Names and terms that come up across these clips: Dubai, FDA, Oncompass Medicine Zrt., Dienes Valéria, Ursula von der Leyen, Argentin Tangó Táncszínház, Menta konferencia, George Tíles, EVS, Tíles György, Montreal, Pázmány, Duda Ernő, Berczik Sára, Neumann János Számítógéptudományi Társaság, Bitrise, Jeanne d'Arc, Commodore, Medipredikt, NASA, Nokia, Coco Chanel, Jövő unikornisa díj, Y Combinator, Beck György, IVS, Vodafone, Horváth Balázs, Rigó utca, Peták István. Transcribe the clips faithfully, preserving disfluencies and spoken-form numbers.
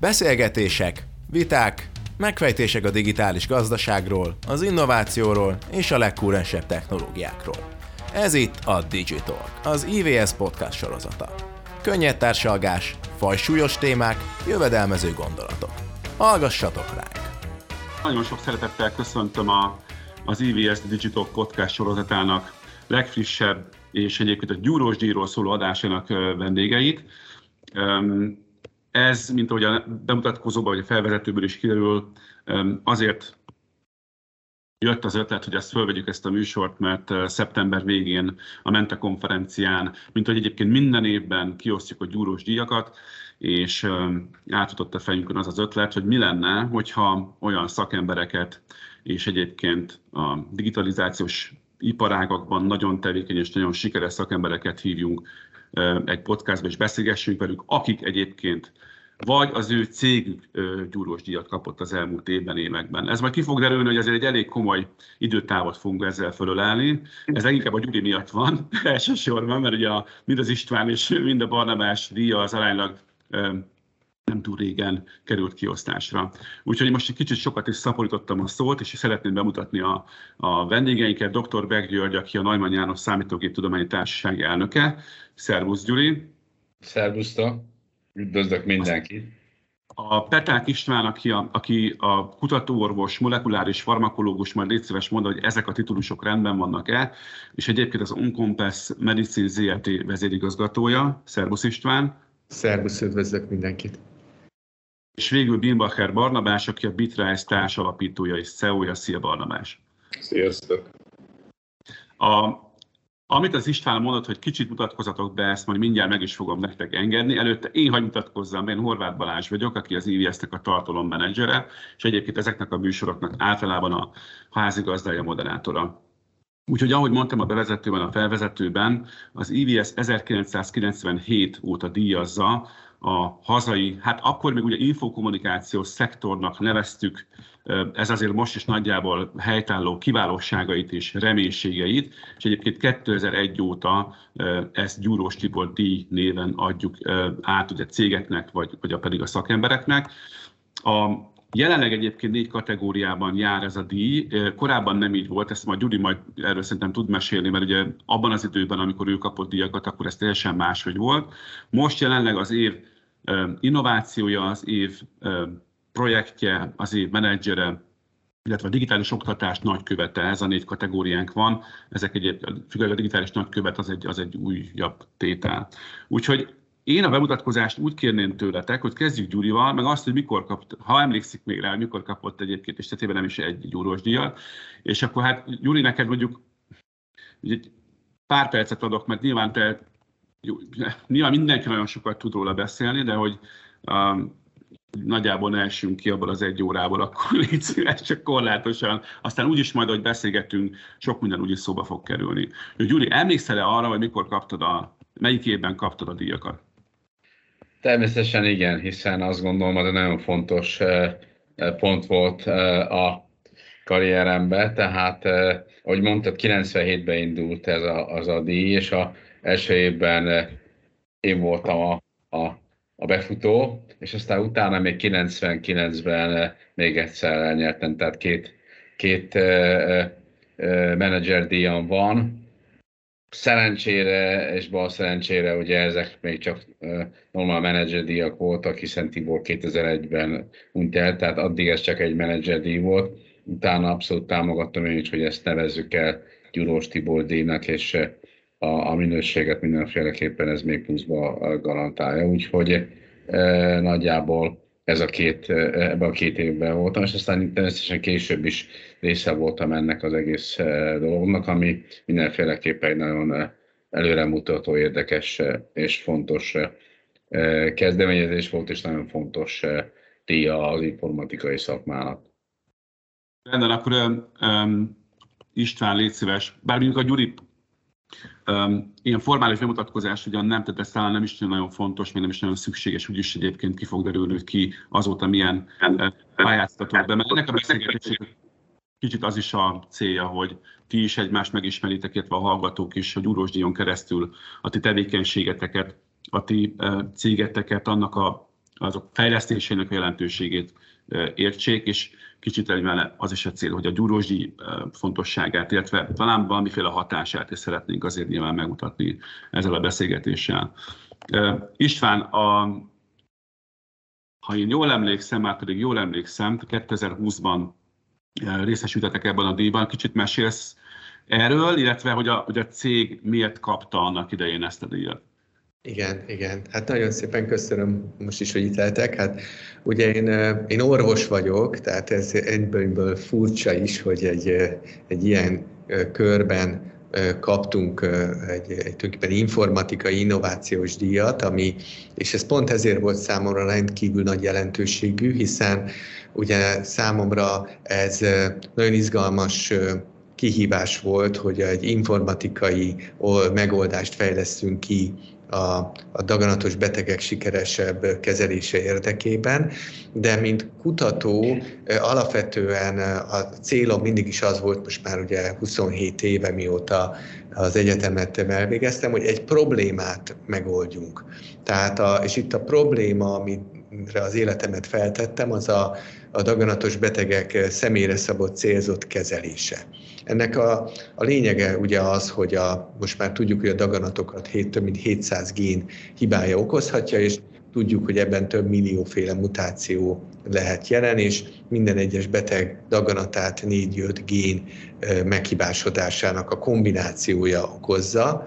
Beszélgetések, viták, megfejtések a digitális gazdaságról, az innovációról és a legkúrensebb technológiákról. Ez itt a Digitalk, az i vé es podcast sorozata. Könnyed társalgás, fajsúlyos témák, jövedelmező gondolatok. Hallgassatok ránk! Nagyon sok szeretettel köszöntöm a, az i vé es Digitalk podcast sorozatának legfrissebb és egyébként a Gyurós díjról szóló adásának vendégeit. Ez, mint ahogy a bemutatkozóban vagy a felvezetőből is kiderül, azért jött az ötlet, hogy ezt fölvegyük ezt a műsort, mert szeptember végén a Menta konferencián, mint hogy egyébként minden évben kiosztjuk a Gyurós díjakat, és átutott a fejünkön az az ötlet, hogy mi lenne, hogyha olyan szakembereket és egyébként a digitalizációs iparágakban nagyon tevékeny és nagyon sikeres szakembereket hívjunk egy podcastba, és beszélgessünk velük, akik egyébként vagy az ő cégük Gyurós díjat kapott az elmúlt évben, években. Ez majd ki fog derülni, hogy azért egy elég komoly időtávot fogunk ezzel fölölelni. Ez leginkább a Gyuri miatt van, elsősorban, mert ugye a, mind az István és mind a Barnabás díja az aránylag nem túl régen került kiosztásra. Úgyhogy most egy kicsit sokat is szaporítottam a szót, és szeretném bemutatni a, a vendégeinket. doktor Beck György, aki a Neumann János Számítógéptudományi Társaság elnöke. Szervusz, Gyuri! Szervusztok! Üdvözlök mindenkit! A Peták István, aki a, aki a kutatóorvos, molekuláris farmakológus, majd légy szíves mondta, hogy ezek a titulusok rendben vannak-e, és egyébként az Oncompass Medicine Zrt. Vezérigazgatója. Szervusz, István! Szervusz, üdvözlök mindenkit! És végül Bimbacher Barnabás, aki a Bitrise társalapítója és szí í ó-ja. Szia, Barnabás! Sziasztok! A... Amit az István mondott, hogy kicsit mutatkozatok be, ezt majd mindjárt meg is fogom nektek engedni. Előtte én hagy mutatkozzam, én Horváth Balázs vagyok, aki az i vé es-nek a tartalommenedzsere, és egyébként ezeknek a műsoroknak általában a házigazdája, moderátora. Úgyhogy ahogy mondtam a bevezetőben, a felvezetőben, az i vé es ezerkilencszázkilencvenhét óta díjazza a hazai, hát akkor még ugye infokommunikációs szektornak neveztük, ez azért most is nagyjából helytálló kiválóságait és reménységeit, és egyébként kétezer-egy óta ezt Gyurós Tibor díj néven adjuk át ugye cégeknek, vagy, vagy pedig a szakembereknek. A jelenleg egyébként négy kategóriában jár ez a díj, korábban nem így volt, ezt majd Gyuri majd erről szerintem tud mesélni, mert ugye abban az időben, amikor ő kapott díjakat, akkor ez teljesen máshogy volt. Most jelenleg az év innovációja, az év projektje, az év menedzsere, illetve a digitális oktatás nagykövete, ez a négy kategóriánk van, ezek egyébként, függőleg a digitális nagykövet az egy, az egy újabb tétel. Úgyhogy én a bemutatkozást úgy kérném tőletek, hogy kezdjük Gyurival, meg azt, hogy mikor kapott, ha emlékszik még rá, hogy mikor kapott egyébként, és tetében nem is egy Gyurós díjat, és akkor hát Gyuri, neked mondjuk egy pár percet adok, mert nyilván te, nyilván mindenki nagyon sokat tud róla beszélni, de hogy um, nagyjából ne essünk ki abban az egy órából, akkor légy szíves, csak korlátosan. Aztán úgyis majd, ahogy beszélgetünk, sok minden úgyis szóba fog kerülni. Gyuri, emlékszel-e arra, hogy mikor kaptad a, melyik évben kaptad a díjakat? Természetesen igen, hiszen azt gondolom, hogy nagyon fontos pont volt a karrieremben, tehát ahogy mondtad, kilencvenhétben indult ez a, az a díj, és az első évben én voltam a, a, a befutó, és aztán utána még kilencvenkilencben még egyszer elnyertem, tehát két, két menedzser díjam van. Szerencsére és bal szerencsére, ugye ezek még csak uh, normál menedzserdíjak voltak, hiszen Tibor kétezer-egyben hunyt el, tehát addig ez csak egy menedzserdíj volt. Utána abszolút támogattam én is, hogy ezt nevezzük el Gyurós Tibor díjnak, és a, a minőséget mindenféleképpen ez még pluszba garantálja. Úgyhogy uh, nagyjából ez a két, uh, ebben a két évben voltam, és aztán természetesen később is része voltam ennek az egész dolognak, ami mindenféleképpen egy nagyon előremutató, érdekes és fontos kezdeményezés volt, és nagyon fontos díja az informatikai szakmának. Rendben, akkor um, István, légy szíves, bár mondjuk a Gyuri um, ilyen formális bemutatkozás ugyan nem, tehát ez talán nem is nagyon fontos, még nem is nagyon szükséges, úgyis egyébként ki fog derülni, hogy ki azóta milyen pályáztatók be, mert ennek a beszélgetését kicsit az is a célja, hogy ti is egymást megismeritek, illetve a hallgatók is, hogy Gyurós díjon keresztül a ti tevékenységeteket, a ti cégeteket, annak a azok fejlesztésének jelentőségét értsék, és kicsit egyben az is a cél, hogy a Gyurós díj fontosságát, illetve talán valamiféle hatását is szeretnénk azért nyilván megmutatni ezzel a beszélgetéssel. István, a, ha én jól emlékszem, már pedig jól emlékszem, kétezer-húszban részesültetek ebben a díjban, kicsit mesélsz erről, illetve hogy a, hogy a cég miért kapta annak idején ezt a díjat? Igen, igen. Hát nagyon szépen köszönöm most is, hogy itt lehetek. Hát ugye én, én orvos vagyok, tehát ez egyből furcsa is, hogy egy, egy ilyen körben kaptunk egy, egy tulajdonképpen informatikai innovációs díjat, ami, és ez pont ezért volt számomra rendkívül nagy jelentőségű, hiszen ugye számomra ez nagyon izgalmas kihívás volt, hogy egy informatikai megoldást fejlesztünk ki A, a daganatos betegek sikeresebb kezelése érdekében, de mint kutató alapvetően a célom mindig is az volt, most már ugye huszonhét éve mióta az egyetemet elvégeztem, hogy egy problémát megoldjunk. Tehát a, és itt a probléma, amire az életemet feltettem, az a, a daganatos betegek személyre szabott célzott kezelése. Ennek a, a lényege ugye az, hogy a, most már tudjuk, hogy a daganatokat hét, több mint hétszáz gén hibája okozhatja, és tudjuk, hogy ebben több millióféle mutáció lehet jelen, és minden egyes beteg daganatát négy-öt gén meghibásodásának a kombinációja okozza.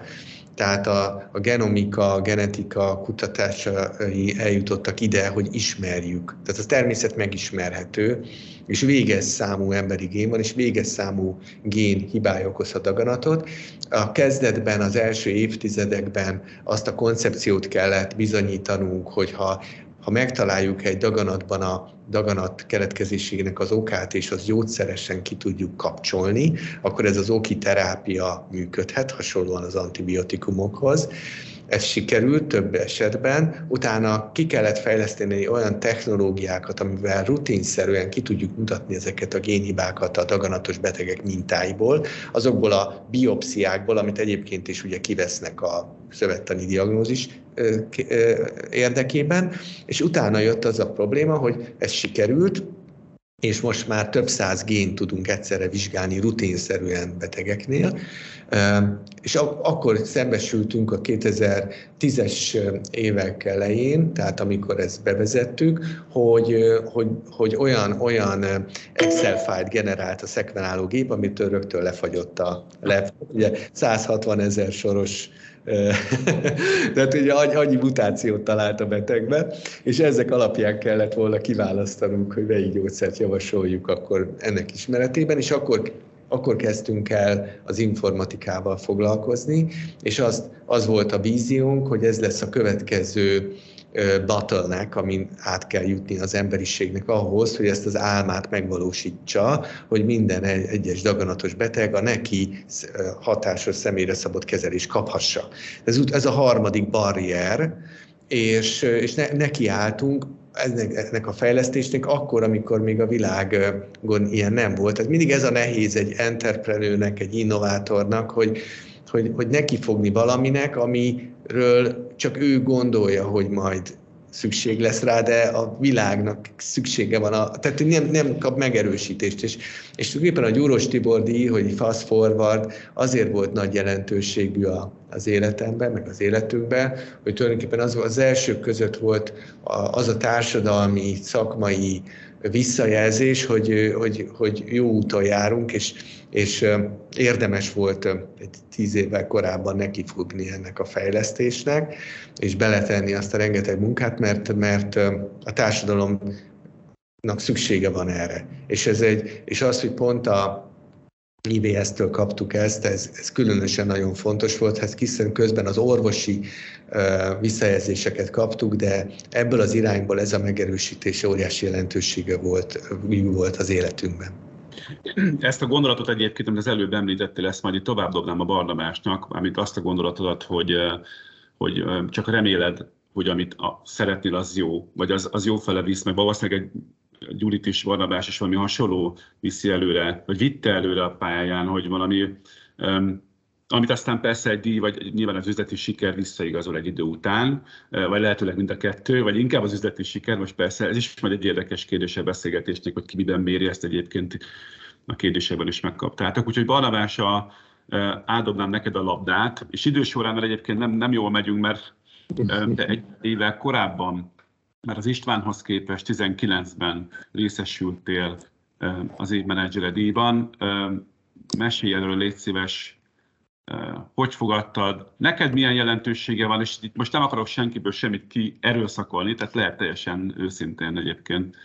Tehát a, a genomika, a genetika kutatásai eljutottak ide, hogy ismerjük. Tehát a természet megismerhető, és véges számú emberi gén van, és véges számú gén hibája okozhat daganatot. A kezdetben, az első évtizedekben azt a koncepciót kellett bizonyítanunk, hogy ha, ha megtaláljuk egy daganatban a daganat keletkezésének az okát, és az gyógyszeresen ki tudjuk kapcsolni, akkor ez az oki terápia működhet, hasonlóan az antibiotikumokhoz. Ez sikerült több esetben, utána ki kellett fejleszteni olyan technológiákat, amivel rutinszerűen ki tudjuk mutatni ezeket a génhibákat a daganatos betegek mintáiból, azokból a biopsziákból, amit egyébként is ugye kivesznek a szövettani diagnózis érdekében, és utána jött az a probléma, hogy ez sikerült, és most már több száz gént tudunk egyszerre vizsgálni rutinszerűen betegeknél. És akkor szembesültünk a kétezer-tízes évek elején, tehát amikor ezt bevezettük, hogy, hogy, hogy olyan, olyan Excel fájlt generált a szekvenáló gép, amitől rögtön lefagyott a lap. Ugye száz hatvan ezer soros, tehát ugye annyi mutációt talált a betegbe, és ezek alapján kellett volna kiválasztanunk, hogy melyik gyógyszert javasoljuk akkor ennek ismeretében, és akkor, akkor kezdtünk el az informatikával foglalkozni, és az, az volt a víziónk, hogy ez lesz a következő bottleneck, amin át kell jutni az emberiségnek ahhoz, hogy ezt az álmát megvalósítsa, hogy minden egyes daganatos beteg a neki hatásos személyre szabott kezelést kaphassa. Ez, ez a harmadik barrier, és, és ne, nekiálltunk ennek a fejlesztésnek akkor, amikor még a világon ilyen nem volt. Tehát mindig ez a nehéz egy entrepreneurnek, egy innovátornak, hogy, hogy, hogy nekifogni valaminek, amiről csak ő gondolja, hogy majd szükség lesz rá, de a világnak szüksége van, a, tehát nem, nem kap megerősítést. És, és tulajdonképpen a Gyurós Tibor díj, hogy fast forward, azért volt nagy jelentőségű a, az életemben, meg az életünkben, hogy tulajdonképpen az, az elsők között volt az a társadalmi, szakmai visszajelzés, hogy, hogy, hogy jó úton járunk, és, és érdemes volt egy tíz évvel korábban nekifutni ennek a fejlesztésnek, és beletenni azt a rengeteg munkát, mert, mert a társadalomnak szüksége van erre. És, ez egy, és az, hogy pont a E V S-től kaptuk ezt, ez, ez különösen nagyon fontos volt, hát hiszen közben az orvosi uh, visszajelzéseket kaptuk, de ebből az irányból ez a megerősítés óriási jelentősége volt, volt az életünkben. Ezt a gondolatot egyébként, amit az előbb említettél, ezt majd tovább dobnám a Barnabásnak, amit azt a gondolatodat, hogy, hogy csak reméled, hogy amit szeretnél, az jó, vagy az, az jó fele visz, meg valószínűleg egy Gyurit is, Barnabás is valami hasonló viszi előre, vagy vitte előre a pályán, hogy valami um, amit aztán persze egy díj, vagy nyilván az üzleti siker visszaigazol egy idő után, vagy lehetőleg mind a kettő, vagy inkább az üzleti siker, most persze ez is majd egy érdekes kérdése a beszélgetésnek, hogy ki miben méri, ezt egyébként a kérdésében is megkaptátok. Úgyhogy Barnabás, a, áldobnám neked a labdát, és idő során, mert egyébként nem, nem jól megyünk, mert de egy évvel korábban, mert az Istvánhoz képest tizenkilencben részesültél az évmenedzsere díjban. Mesélj erről, légy szíves, hogy fogadtad, neked milyen jelentősége van, és itt most nem akarok senkiből semmit ki erőszakolni, tehát lehet teljesen őszintén egyébként.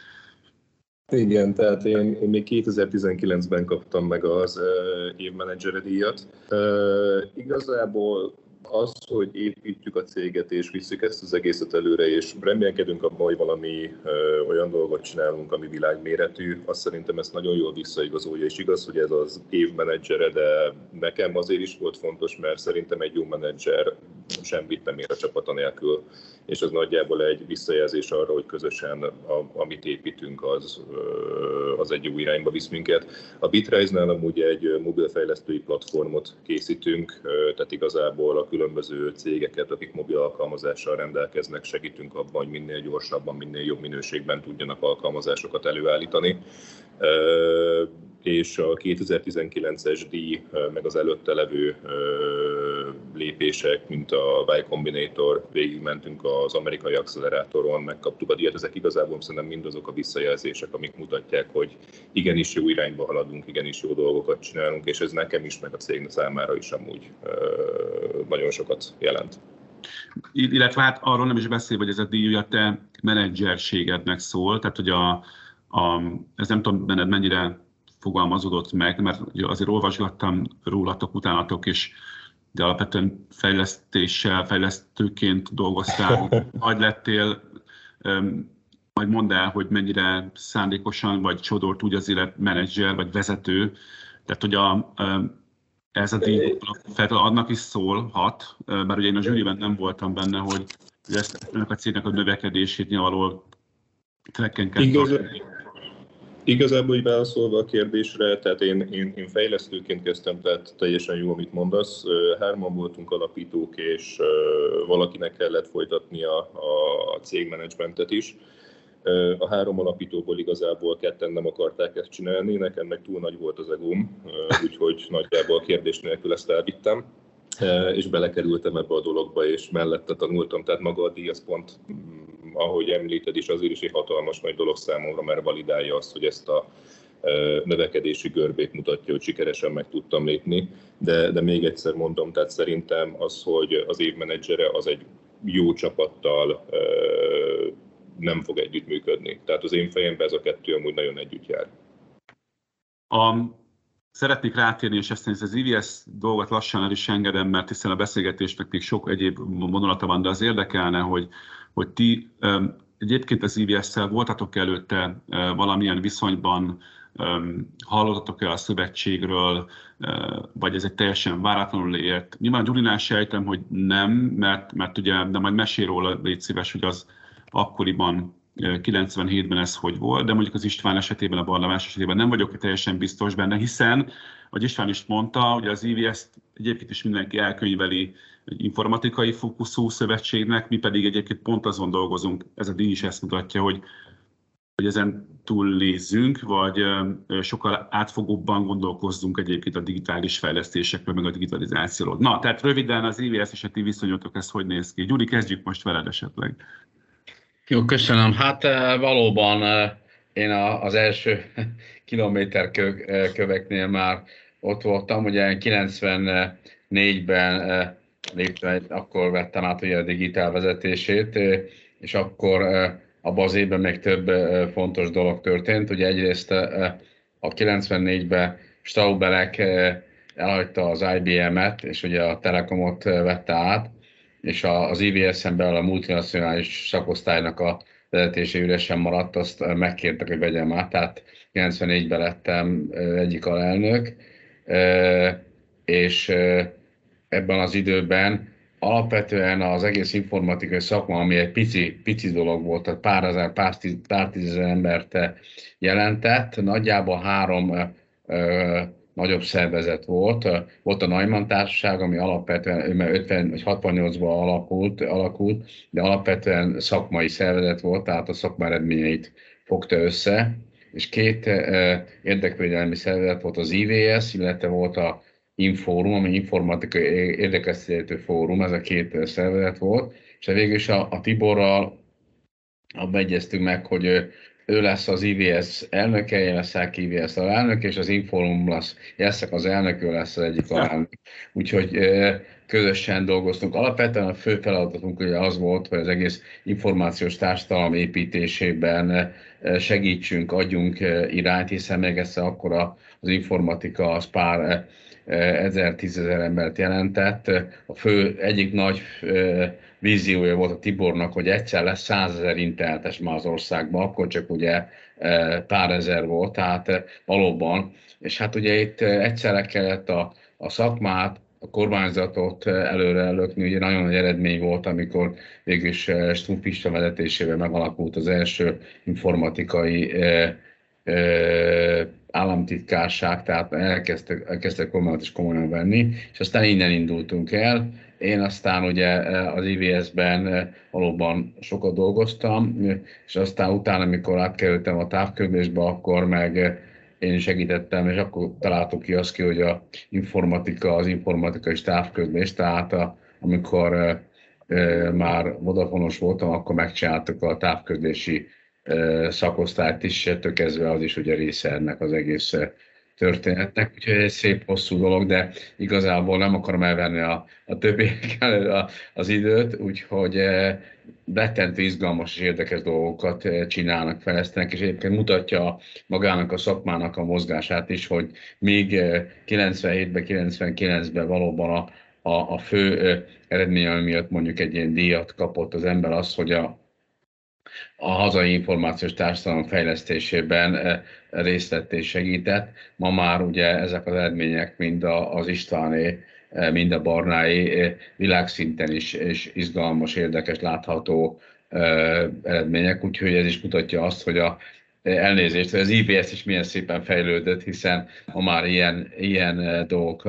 Igen, tehát én, én még kétezer-tizenkilencben kaptam meg az évmenedzsere díjat. Igazából az, hogy építjük a céget és visszük ezt az egészet előre, és remélkedünk abban, hogy valami ö, olyan dolgot csinálunk, ami világméretű, azt szerintem ezt nagyon jól visszaigazolja, és igaz, hogy ez az évmenedzsere, de nekem azért is volt fontos, mert szerintem egy jó menedzser semmit nem ér a csapata nélkül, és az nagyjából egy visszajelzés arra, hogy közösen a, amit építünk, az, az egy jó irányba visz minket. A Bitrise-nál amúgy egy mobilfejlesztői platformot készítünk, tehát igazából a különböző cégeket, akik mobil alkalmazással rendelkeznek, segítünk abban, hogy minél gyorsabban, minél jobb minőségben tudjanak alkalmazásokat előállítani. És a kétezer-tizenkilences díj, meg az előtte levő lépések, mint a Y Combinator, végigmentünk az amerikai accelerátoron, megkaptuk a díjat, ezek igazából szerintem mindazok a visszajelzések, amik mutatják, hogy igenis jó irányba haladunk, igenis jó dolgokat csinálunk, és ez nekem is, meg a cég számára is amúgy nagyon sokat jelent. Illetve hát arról nem is beszélve, hogy ez a díj a te menedzserségednek szól, tehát hogy a, a, ez nem tudom benned mennyire fogalmazódott meg, mert azért olvasgattam rólatok, utánatok is, de alapvetően fejlesztéssel, fejlesztőként dolgoztál, vagy lettél, majd mondd el, hogy mennyire szándékosan vagy csodolt úgy az élet menedzser vagy vezető, tehát hogy a, ez a díj annak is szólhat, mert ugye én a zsűriben nem voltam benne, hogy ezt ennek a cégnek a növekedését nyilvánvalóan trekken kell tartani. Igazából így válaszolva a kérdésre, tehát én, én, én fejlesztőként kezdtem, tehát teljesen jó, amit mondasz. Hárman voltunk alapítók, és valakinek kellett folytatnia a cégmenedzsmentet is. A három alapítóból igazából ketten nem akarták ezt csinálni, nekem meg túl nagy volt az egóm, úgyhogy nagyjából a kérdés nélkül ezt elvittem, és belekerültem ebbe a dologba, és mellette tanultam, tehát maga a díj az pont, ahogy említed is, azért is egy hatalmas nagy dolog számomra, mert validálja azt, hogy ezt a növekedési görbét mutatja, hogy sikeresen meg tudtam lépni, de, de még egyszer mondom, tehát szerintem az, hogy az évmenedzsere az egy jó csapattal nem fog együttműködni. Tehát az én fejemben ez a kettő amúgy nagyon együtt jár. Um. Szeretnék rátérni, és ezt az E V S dolgot lassan el is engedem, mert hiszen a beszélgetésnek még sok egyéb vonulata van, de az érdekelne, hogy, hogy ti egyébként az E V S-szel voltatok előtte valamilyen viszonyban, hallottatok-e a szövetségről, vagy ez egy teljesen váratlanul ért. Nyilván Gyurinál sejtem, hogy nem, mert, mert ugye, de majd mesél róla, légy szíves, hogy az akkoriban kilencvenhétben ez hogy volt, de mondjuk az István esetében, a Barnabás esetében nem vagyok teljesen biztos benne, hiszen, ahogy István is mondta, hogy az E V S-t egyébként is mindenki elkönyveli egy informatikai fókuszú szövetségnek, mi pedig egyébként pont azon dolgozunk, ez a díj is ezt mutatja, hogy, hogy ezen túlnézzünk, vagy sokkal átfogóbban gondolkozzunk egyébként a digitális fejlesztésekről, meg a digitalizációról. Na, tehát röviden az E V S eseti viszonyotok, ez hogy néz ki? Gyuri, kezdjük most veled esetleg. Jó, köszönöm. Hát valóban én az első kilométerköveknél már ott voltam, ugye kilencvennégyben léptem, akkor vettem át ugye a digitál vezetését, és akkor abban az évben még több fontos dolog történt. Ugye egyrészt a kilencvennégyben Stauberek elhagyta az I B M-et, és ugye a Telekomot vette át, és az E V S-en belül a multinacionális szakosztálynak a vezetése üresen maradt, azt megkértek, hogy vegyem át, tehát kilencvennégyben lettem egyik alelnök, és ebben az időben alapvetően az egész informatikai szakma, ami egy pici, pici dolog volt, tehát pár ezer, pár, tíz, pár tízezer embert jelentett, nagyjából három nagyobb szervezet volt. Volt a Neumann Társaság, ami alapvetően ötven vagy hatvannyolcban alakult, alakult, de alapvetően szakmai szervezet volt, tehát a szakma eredményeit fogta össze, és két érdekvédelmi szervezet volt, az E V S, illetve volt a Infórum, ami informatikai érdekesítő fórum, ez a két szervezet volt, és végül is a, a Tiborral abban egyeztünk meg, hogy ő, ő lesz az I V S elnöke, én leszek I V S alelnök, és az Infórum lesz, leszek az elnök, ő lesz az egyik alelnök. Úgyhogy közösen dolgoztunk. Alapvetően a fő feladatunk ugye az volt, hogy az egész információs társadalom építésében segítsünk, adjunk irányt, hiszen még egyszer akkor az informatika az pár ezer-tízezer embert jelentett. A fő egyik nagy víziója volt a Tibornak, hogy egyszer lesz százezer internetes már az országban, akkor csak ugye pár ezer volt, tehát valóban. És hát ugye itt egyszerre kellett a, a szakmát, a kormányzatot előre lökni, ugye nagyon nagy eredmény volt, amikor végül is Stumpf István vezetésével megalakult az első informatikai államtitkárság, tehát elkezdtek, elkezdtek kormányzat is komolyan venni, és aztán innen indultunk el. Én aztán ugye az I V S-ben valóban sokat dolgoztam, és aztán utána, amikor átkerültem a távközlésbe, akkor meg én segítettem, és akkor találtuk ki azt ki, hogy a informatika, az informatika és távközlés, tehát a, amikor e, e, már Vodafonos voltam, akkor megcsináltuk a távközlési szakosztályt is, ettől kezdve az is ugye része ennek az egész történetnek, úgyhogy egy szép hosszú dolog, de igazából nem akarom elvenni a, a többiekkel az időt, úgyhogy rettentő izgalmas és érdekes dolgokat csinálnak, fejlesztenek, és egyébként mutatja magának a szakmának a mozgását is, hogy még kilencvenhétben, kilencvenkilencben valóban a, a, a fő eredménye, ami miatt mondjuk egy ilyen díjat kapott az ember, az, hogy a a hazai információs társadalom fejlesztésében részt vett és segített. Ma már ugye ezek az eredmények mind az Istváné, mind a Barnáé világszinten is, és izgalmas, érdekes, látható eredmények, úgyhogy ez is mutatja azt, hogy a elnézést, hogy az I B S is milyen szépen fejlődött, hiszen ma már ilyen, ilyen dolgok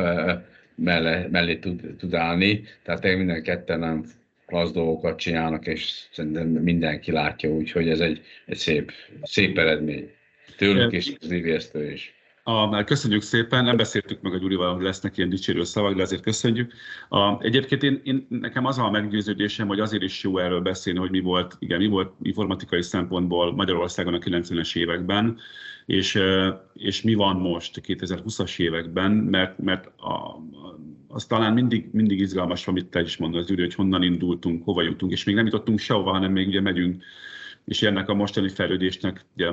mellé, mellé tud, tud állni, tehát minden ketten nem klassz dolgokat csinálnak, és szerintem mindenki látja, úgyhogy ez egy, egy szép, szép eredmény. Tőlük is, az I V S-től is. A, köszönjük szépen, nem beszéltük meg a Gyurival, hogy lesznek ilyen dicsérő szavak, de azért köszönjük. A, egyébként én, én, nekem az a meggyőződésem, hogy azért is jó erről beszélni, hogy mi volt, igen, mi volt informatikai szempontból Magyarországon a kilencvenes években, és, és mi van most kétezerhúszas években, mert, mert a, az talán mindig, mindig izgalmas, amit te is mondod, Gyuri, hogy honnan indultunk, hova jutunk, és még nem jutottunk sehova, hanem még ugye megyünk, és ennek a mostani fejlődésnek ugye,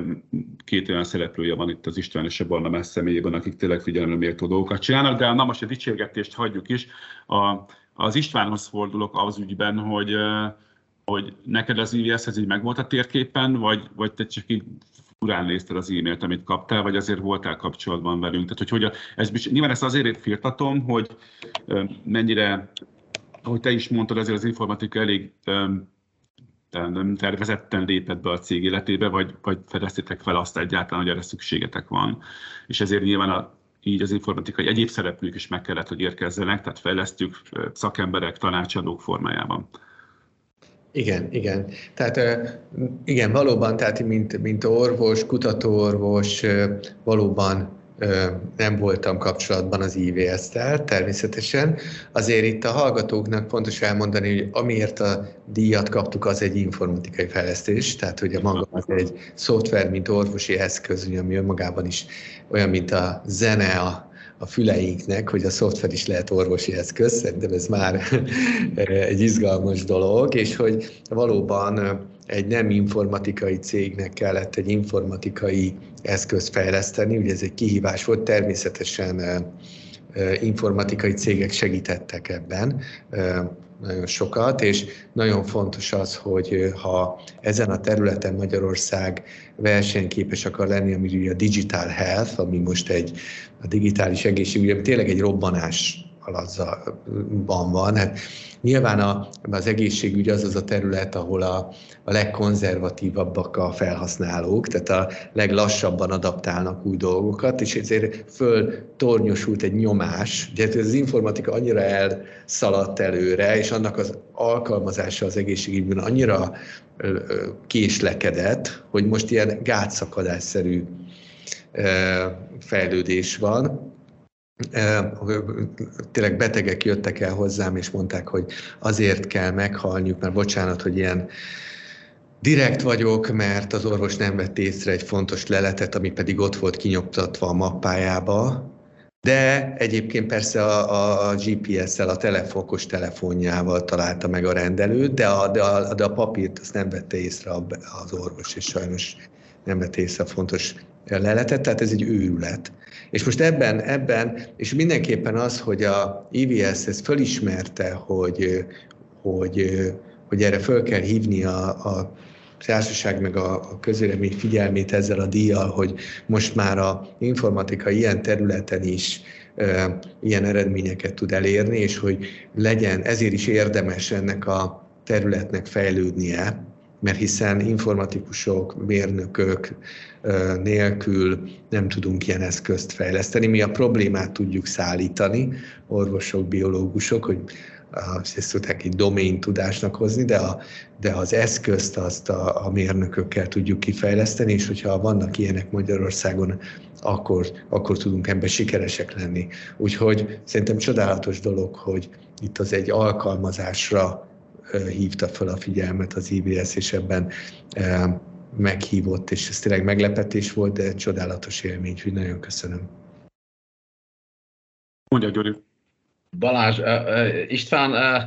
két olyan szereplője van itt az István és a Barnabás személyében, akik tényleg figyelemre méltó dolgokat csinálnak, de na most a dicsérgetést hagyjuk is. A, az Istvánhoz fordulok az ügyben, hogy, hogy neked az I V S-hez így megvolt a térképen, vagy, vagy te csak így furán nézted az e-mailt, amit kaptál, vagy azért voltál kapcsolatban velünk. Tehát, hogy, hogy a, ez, nyilván ezt azért firtatom, hogy mennyire, ahogy te is mondtad, azért az informatika elég nem tervezetten lépett be a cég életébe, vagy, vagy fedeztétek fel azt egyáltalán, hogy erre szükségetek van. És ezért nyilván a, így az informatikai egyéb szereplők is meg kellett, hogy érkezzenek, tehát fejlesztjük szakemberek, tanácsadók formájában. Igen, igen. Tehát igen, valóban, tehát mint, mint orvos, kutatóorvos valóban nem voltam kapcsolatban az I V S-tel, természetesen. Azért itt a hallgatóknak fontos elmondani, hogy amiért a díjat kaptuk, az egy informatikai fejlesztés, tehát ugye maga az egy szoftver, mint orvosi eszköz, ami önmagában is olyan, mint a zene a, a füleinknek, hogy a szoftver is lehet orvosi eszköz, szerintem ez már egy izgalmas dolog, és hogy valóban egy nem informatikai cégnek kellett egy informatikai eszközt fejleszteni, ugye ez egy kihívás volt, természetesen informatikai cégek segítettek ebben nagyon sokat, és nagyon fontos az, hogy ha ezen a területen Magyarország versenyképes akar lenni, ami ugye a Digital Health, ami most egy a digitális egészségügy, tényleg egy robbanás alazzalban van. Hát nyilván a, az egészségügy az az a terület, ahol a, a legkonzervatívabbak a felhasználók, tehát a leglassabban adaptálnak új dolgokat, és ezért föltornyosult egy nyomás. Ugye az informatika annyira elszaladt előre, és annak az alkalmazása az egészségügyben annyira késlekedett, hogy most ilyen gátszakadásszerű fejlődés van. Tényleg betegek jöttek el hozzám, és mondták, hogy azért kell meghalniuk, mert bocsánat, hogy ilyen direkt vagyok, mert az orvos nem vett észre egy fontos leletet, ami pedig ott volt kinyomtatva a mappájába, de egyébként persze a, a gé pé es-szel, a telefonkos telefonjával találta meg a rendelőt, de a, de a, de a papírt azt nem vette észre az orvos, és sajnos nem vette észre a fontos leletet, tehát ez egy őrület. És most ebben, ebben, és mindenképpen az, hogy a e vé es ezt fölismerte, hogy, hogy, hogy erre föl kell hívni a, a társaság meg a, a közvélemény figyelmét ezzel a díjjal, hogy most már a informatika ilyen területen is e, ilyen eredményeket tud elérni, és hogy legyen, ezért is érdemes ennek a területnek fejlődnie, mert hiszen informatikusok, mérnökök nélkül nem tudunk ilyen eszközt fejleszteni. Mi a problémát tudjuk szállítani, orvosok, biológusok, hogy ezt tudták egy domain tudásnak hozni, de, a, de az eszközt azt a, a mérnökökkel tudjuk kifejleszteni, és hogyha vannak ilyenek Magyarországon, akkor, akkor tudunk ebben sikeresek lenni. Úgyhogy szerintem csodálatos dolog, hogy itt az egy alkalmazásra hívta fel a figyelmet az e vé es, és ebben e, meghívott, és ez tényleg meglepetés volt, de csodálatos élmény, úgyhogy nagyon köszönöm. Mondja, Gyuri. Balázs, uh, István, uh,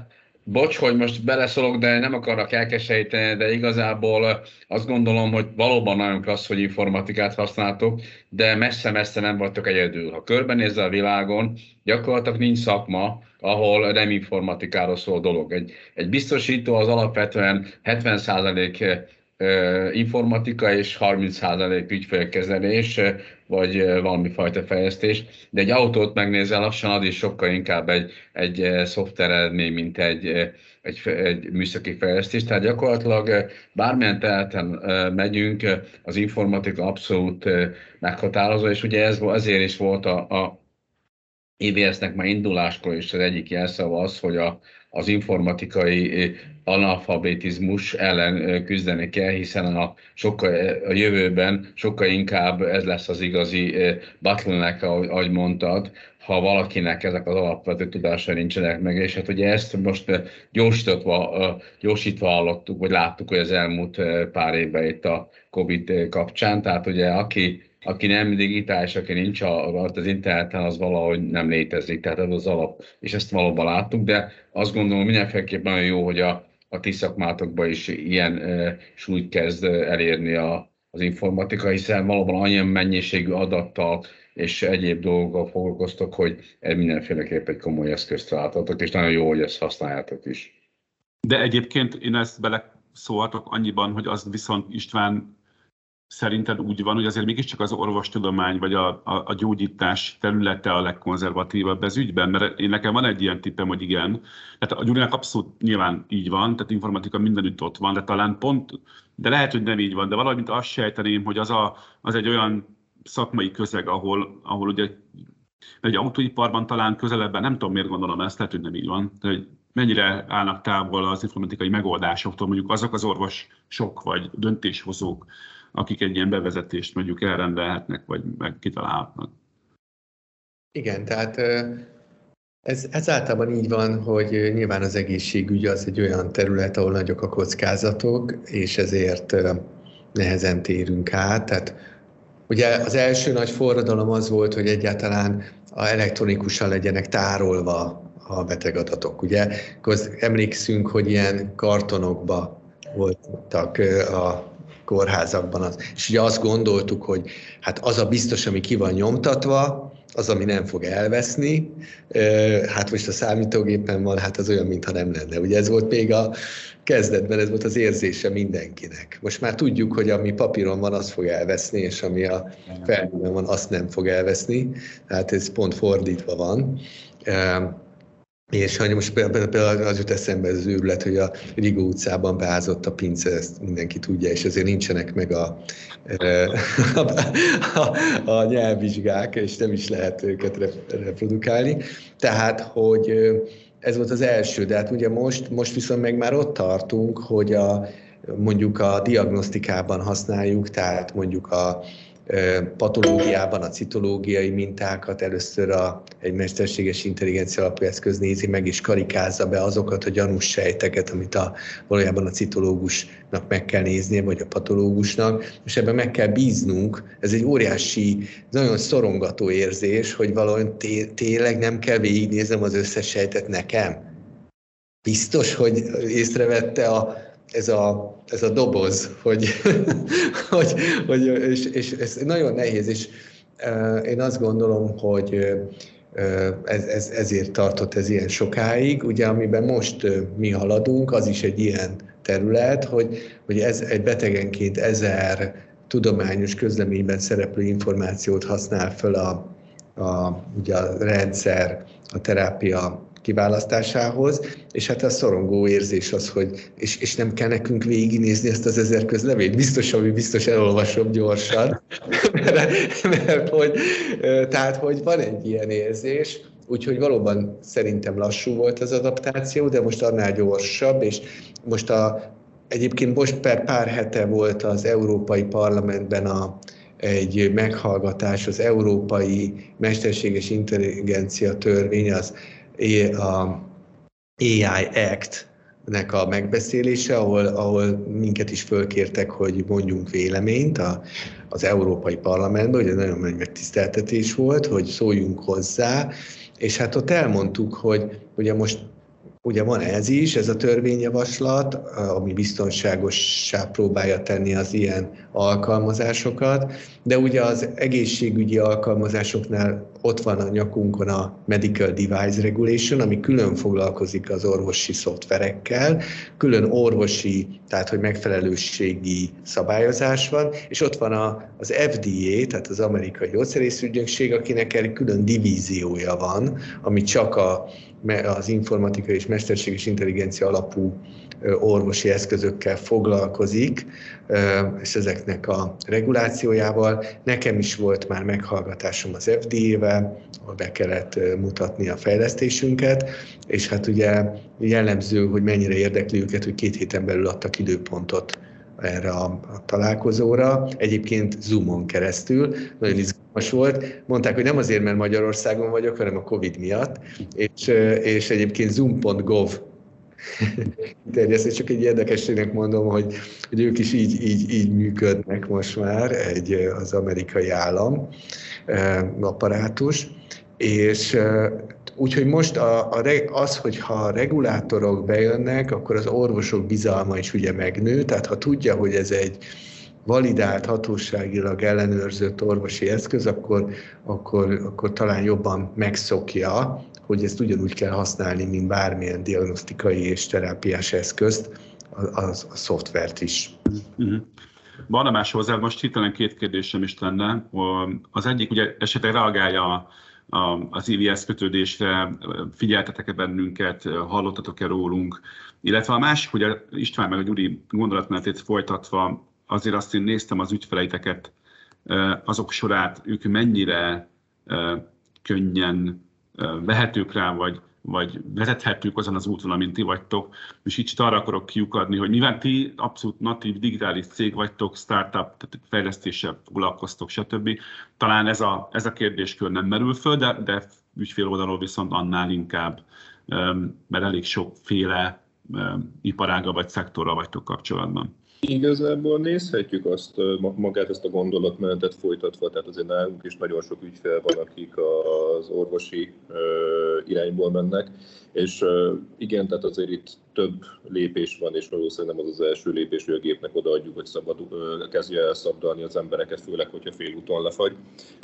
bocs, hogy most beleszólok, de nem akarok elkeseríteni, de igazából azt gondolom, hogy valóban nagyon klassz, hogy informatikát használtok, de messze-messze nem vagytok egyedül. Ha körbenézzel a világon, gyakorlatilag nincs szakma, ahol nem informatikáról szól dolog. Egy, egy biztosító az alapvetően hetven százalék informatika és harminc százalék ügyfélkezelés, vagy valami fajta fejlesztés, de egy autót megnézel lassan, az is sokkal inkább egy, egy szoftver eredmény, mint egy, egy, egy műszaki fejlesztés. Tehát gyakorlatilag bármilyen területen megyünk, az informatika abszolút meghatározó, és ugye ez azért is volt a, a e vé es-nek már induláskor is az egyik jelszava az, hogy a, az informatikai analfabetizmus ellen küzdeni kell, hiszen a, sokkal, a jövőben sokkal inkább ez lesz az igazi battle-nek, ahogy mondtad, ha valakinek ezek az alapvető tudása nincsenek meg, és hát ugye ezt most gyorsítva, gyorsítva hallottuk, vagy láttuk, hogy az elmúlt pár évben itt a Covid kapcsán, tehát ugye aki Aki nem digitális, aki nincs az interneten, az valahogy nem létezik, tehát ez az alap, és ezt valóban láttuk, de azt gondolom mindenféleképpen nagyon jó, hogy a, a ti szakmátokban is ilyen e, súlyt kezd elérni a, az informatika, hiszen valóban annyi mennyiségű adattal és egyéb dolgokkal foglalkoztok, hogy mindenféleképpen egy komoly eszközt váltatok, és nagyon jó, hogy ezt használjátok is. De egyébként én ezt beleszólhatok annyiban, hogy az viszont István, szerinted úgy van, hogy azért mégiscsak az orvostudomány vagy a, a, a gyógyítás területe a legkonzervatívabb ez ügyben, mert én nekem van egy ilyen tippem, hogy igen. Tehát a Gyurinak abszolút nyilván így van, tehát informatika mindenütt ott van, de talán pont, de lehet, hogy nem így van, de valahogy mint azt sejteném, hogy az, a, az egy olyan szakmai közeg, ahol, ahol ugye egy autóiparban talán közelebben, nem tudom miért gondolom ezt, lehet, hogy nem így van, de hogy mennyire állnak távol az informatikai megoldásoktól, mondjuk azok az orvosok vagy döntéshozók, akik egy ilyen bevezetést mondjuk elrendelhetnek, vagy kitalálhatnak. Igen, tehát ez, ez általában így van, hogy nyilván az egészségügy az egy olyan terület, ahol nagyok a kockázatok, és ezért nehezen térünk át. Tehát ugye az első nagy forradalom az volt, hogy egyáltalán elektronikusan legyenek tárolva a betegadatok. Ugye, akkor emlékszünk, hogy ilyen kartonokba voltak a kórházakban. Az. És ugye azt gondoltuk, hogy hát az a biztos, ami ki van nyomtatva, az, ami nem fog elveszni, hát most a számítógépen van, hát az olyan, mintha nem lenne. Ugye ez volt még a kezdetben, ez volt az érzése mindenkinek. Most már tudjuk, hogy ami papíron van, az fog elveszni, és ami a felhőben van, azt nem fog elveszni. Hát ez pont fordítva van. És hogy most például az jut eszembe az őrület, hogy a Rigó utcában beázott a pince, ezt mindenki tudja, és azért nincsenek meg a, a, a, a nyelvvizsgák, és nem is lehet őket reprodukálni. Tehát, hogy ez volt az első, de hát ugye most, most viszont meg már ott tartunk, hogy a, mondjuk a diagnosztikában használjuk, tehát mondjuk a patológiában a citológiai mintákat először a, egy mesterséges intelligencia alapú eszköz nézi meg, és karikázza be azokat a gyanús sejteket, amit a, valójában a citológusnak meg kell néznie, vagy a patológusnak, és ebben meg kell bíznunk. Ez egy óriási, nagyon szorongató érzés, hogy valójában té- tényleg nem kell végignéznem az összes sejtet nekem. Biztos, hogy észrevette a Ez a, ez a doboz, hogy, hogy, hogy és, és ez nagyon nehéz, és én azt gondolom, hogy ez, ez, ezért tartott ez ilyen sokáig. Ugye, amiben most mi haladunk, az is egy ilyen terület, hogy, hogy ez egy betegenként ezer tudományos közleményben szereplő információt használ föl a, a, ugye a rendszer, a terápia kiválasztásához, és hát a szorongó érzés az, hogy és, és nem kell nekünk végignézni ezt az ezer közleményt, biztos, ami biztos elolvasom gyorsan, mert, mert hogy, tehát, hogy van egy ilyen érzés, úgyhogy valóban szerintem lassú volt az adaptáció, de most annál gyorsabb, és most a, egyébként most per pár hete volt az Európai Parlamentben a egy meghallgatás, az Európai Mesterséges Intelligencia Törvény, az a á i Act-nek a megbeszélése, ahol, ahol minket is fölkértek, hogy mondjunk véleményt a, az Európai Parlamentben, ugye nagyon nagy megtiszteltetés volt, hogy szóljunk hozzá, és hát ott elmondtuk, hogy ugye most ugye van ez is, ez a törvényjavaslat, ami biztonságossá próbálja tenni az ilyen alkalmazásokat, de ugye az egészségügyi alkalmazásoknál ott van a nyakunkon a Medical Device Regulation, ami külön foglalkozik az orvosi szoftverekkel, külön orvosi, tehát hogy megfelelősségi szabályozás van, és ott van az F D A, tehát az Amerikai Gyógyszerészügynökség, akinek egy külön divíziója van, ami csak a az informatikai és mesterséges intelligencia alapú orvosi eszközökkel foglalkozik, és ezeknek a regulációjával. Nekem is volt már meghallgatásom az F D A-vel, ahol be kellett mutatni a fejlesztésünket, és hát ugye jellemző, hogy mennyire érdekli őket, hogy két héten belül adtak időpontot erre a találkozóra, egyébként Zoomon keresztül, nagyon izgalmas volt. Mondták, hogy nem azért, mert Magyarországon vagyok, hanem a Covid miatt, és, és egyébként zoom pont gov terjesztés, csak egy érdekességnek mondom, hogy, hogy ők is így, így, így működnek most már, egy, az amerikai állam apparátus, és úgyhogy most a, a, az, hogyha a regulátorok bejönnek, akkor az orvosok bizalma is ugye megnő, tehát ha tudja, hogy ez egy validált, hatóságilag ellenőrzött orvosi eszköz, akkor, akkor, akkor talán jobban megszokja, hogy ezt ugyanúgy kell használni, mint bármilyen diagnosztikai és terápiás eszközt, a, a, a szoftvert is. Uh-huh. Barnabás, hozzá most hirtelen két kérdésem is lenne. Az egyik ugye esetleg reagálja a az E V S kötődésre, figyeltetek-e bennünket, hallottatok-e rólunk, illetve a másik, hogy a István meg a Gyuri gondolatmenetét folytatva, azért azt én néztem az ügyfeleiteket, azok sorát, ők mennyire könnyen vehetők rá, vagy, vagy vezethetők azon az úton, amint ti vagytok, és így arra akarok kiukadni, hogy mivel ti abszolút natív digitális cég vagytok, startup, tehát fejlesztéssel foglalkoztok, stb. Talán ez a, ez a kérdéskör nem merül föl, de, de ügyfél oldalról viszont annál inkább, mert elég sokféle iparága vagy szektorral vagytok kapcsolatban. Igazából nézhetjük azt, magát ezt a gondolatmenetet folytatva, tehát azért nálunk is nagyon sok ügyfél van, akik az orvosi irányból mennek, és igen, tehát azért itt több lépés van, és valószínűleg nem az az első lépés, hogy a gépnek odaadjuk, hogy szabad, kezdje el szabdalni az embereket, főleg, hogyha félúton lefagy.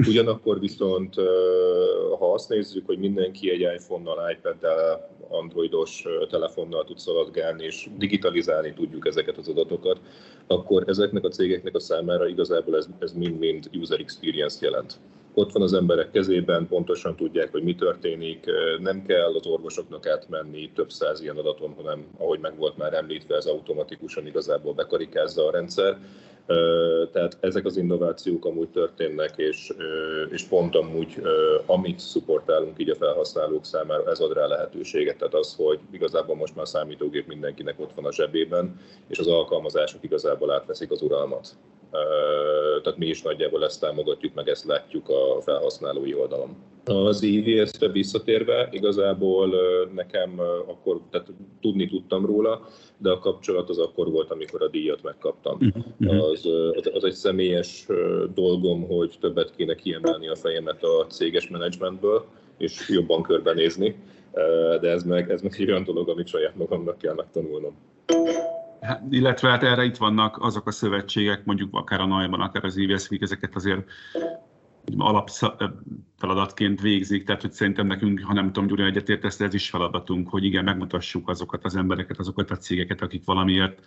Ugyanakkor viszont, ha azt nézzük, hogy mindenki egy iPhone-nal, iPad-del, androidos telefonnal tud szaladgálni, és digitalizálni tudjuk ezeket az adatokat, akkor ezeknek a cégeknek a számára igazából ez, ez mind-mind user experience jelent. ott van az emberek kezében, pontosan tudják, hogy mi történik, nem kell az orvosoknak átmenni több száz ilyen adaton, hanem ahogy meg volt már említve, ez automatikusan igazából bekarikázza a rendszer. Tehát ezek az innovációk amúgy történnek, és, és pont amúgy, amit szupportálunk így a felhasználók számára, ez ad rá lehetőséget. Tehát az, hogy igazából most már a számítógép mindenkinek ott van a zsebében, és az alkalmazások igazából átveszik az uralmat. Tehát mi is nagyjából ezt támogatjuk, meg ezt látjuk a felhasználói oldalon. Az E V S-re visszatérve, igazából nekem akkor, tehát tudni tudtam róla, de a kapcsolat az akkor volt, amikor a díjat megkaptam. Az, az egy személyes dolgom, hogy többet kéne kiemelni a fejemet a céges menedzsmentből, és jobban körbenézni, de ez meg, ez meg egy olyan dolog, amit saját magamnak kell megtanulnom. Hát, illetve hát erre itt vannak azok a szövetségek, mondjuk akár a Neumann, akár az E V S, akik ezeket azért alapfeladatként végzik, tehát hogy szerintem nekünk, ha nem tudom, Gyuri egyetért, ez is feladatunk, hogy igen, megmutassuk azokat az embereket, azokat a cégeket, akik valamiért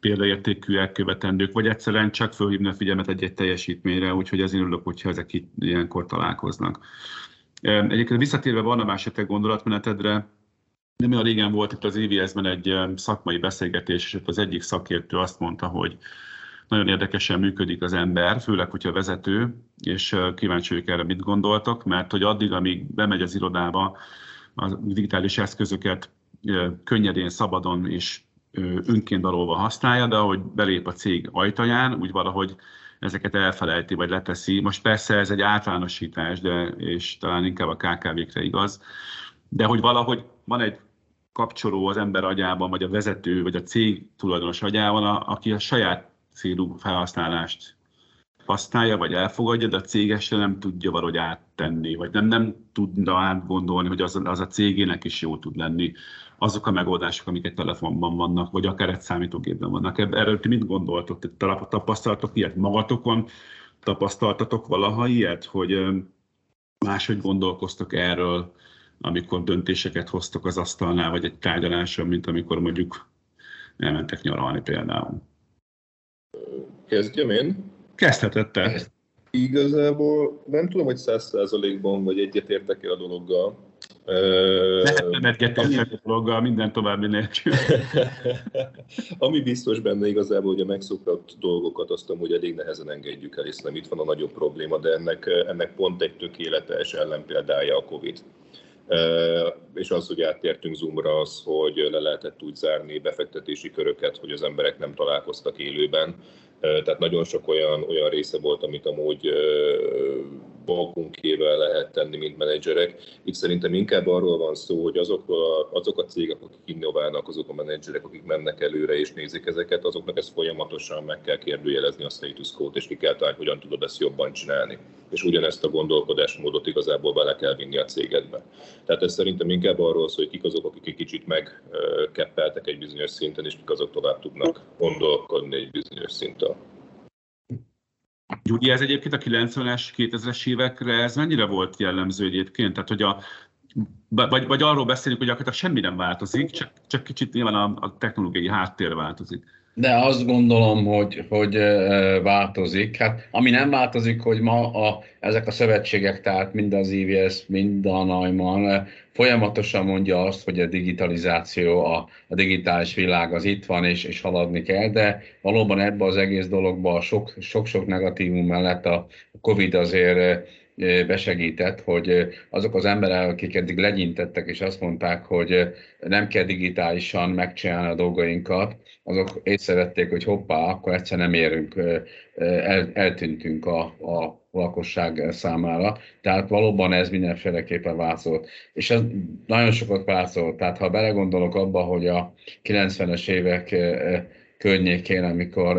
példaértékű elkövetendők, vagy egyszerűen csak fölhívni a figyelmet egy-egy teljesítményre, úgyhogy ezért örülök, hogyha ezek itt ilyenkor találkoznak. Egyébként visszatérve Barnabás, a te gondolatmenetedre, nem olyan régen volt itt az E V S-ben egy szakmai beszélgetés, és az egyik szakértő azt mondta, hogy nagyon érdekesen működik az ember, főleg, hogyha vezető, és kíváncsi vagyok erre, mit gondoltok, mert hogy addig, amíg bemegy az irodába, a digitális eszközöket könnyedén, szabadon és önkéntalolva használja, de ahogy belép a cég ajtaján, úgy valahogy ezeket elfelejti, vagy leteszi. Most persze ez egy általánosítás, de és talán inkább a K K V-kre igaz, de hogy valahogy van egy kapcsoló az ember agyában, vagy a vezető, vagy a cég tulajdonos agyában, aki a saját célú felhasználást használja, vagy elfogadja, de a cégesre nem tudja valahogy áttenni, vagy nem, nem tudna átgondolni, hogy az, az a cégének is jó tud lenni. Azok a megoldások, amik egy telefonban vannak, vagy akár egy számítógépben vannak. Erről ti mit gondoltok? Tapasztaltok ilyet magatokon? Tapasztaltatok valaha ilyet, hogy máshogy gondolkoztok erről, amikor döntéseket hoztok az asztalnál, vagy egy tárgyaláson, mint amikor mondjuk elmentek nyaralni például? Kezdjem én? Kezdheted te. Igazából nem tudom, hogy száz százalékban vagy egyetértek-e a dologgal. Nem, nem egyetértek a dologgal, minden további nélkül. Ami biztos benne igazából, hogy a megszokott dolgokat azt amúgy elég nehezen engedjük el, hiszen itt van a nagyobb probléma, de ennek, ennek pont egy tökéletes ellenpéldája a Covid. És az, hogy áttértünk Zoomra, az, hogy le lehetett úgy zárni befektetési köröket, hogy az emberek nem találkoztak élőben. Tehát nagyon sok olyan, olyan része volt, amit amúgy balkunkével lehet tenni, mint menedzserek. Itt szerintem inkább arról van szó, hogy azok a, azok a cégek, akik innoválnak, azok a menedzserek, akik mennek előre és nézik ezeket, azoknak ezt folyamatosan meg kell kérdőjelezni a status quo-t, és ki kell találni, hogyan tudod ezt jobban csinálni. És ugyanezt a gondolkodásmódot igazából bele kell vinni a cégedbe. Tehát ez szerintem inkább arról szó, hogy kik azok, akik egy kicsit megkeppeltek egy bizonyos szinten, és kik azok tovább tudnak gondolkodni egy bizonyos szinten. Gyuri, ez egyébként a kilencvenes, kétezres évekre ez mennyire volt jellemző egyébként? Tehát, hogy a, vagy, vagy arról beszélünk, hogy akkor semmi nem változik, csak, csak kicsit nyilván a, a technológiai háttér változik. De azt gondolom, hogy, hogy változik. Hát, ami nem változik, hogy ma a, ezek a szövetségek, tehát mind az E V S, mind a Neumann folyamatosan mondja azt, hogy a digitalizáció, a, a digitális világ az itt van, és, és haladni kell, de valóban ebben az egész dologban sok-sok negatívum mellett a Covid azért besegített, hogy azok az emberek, akik eddig legyintettek, és azt mondták, hogy nem kell digitálisan megcsinálni a dolgainkat, azok észrevették, hogy hoppá, akkor egyszer nem érünk, el, eltűntünk a, a lakosság számára. Tehát valóban ez mindenféleképpen változott. És ez nagyon sokat változott. Tehát ha belegondolok abba, hogy a kilencvenes évek környékén, amikor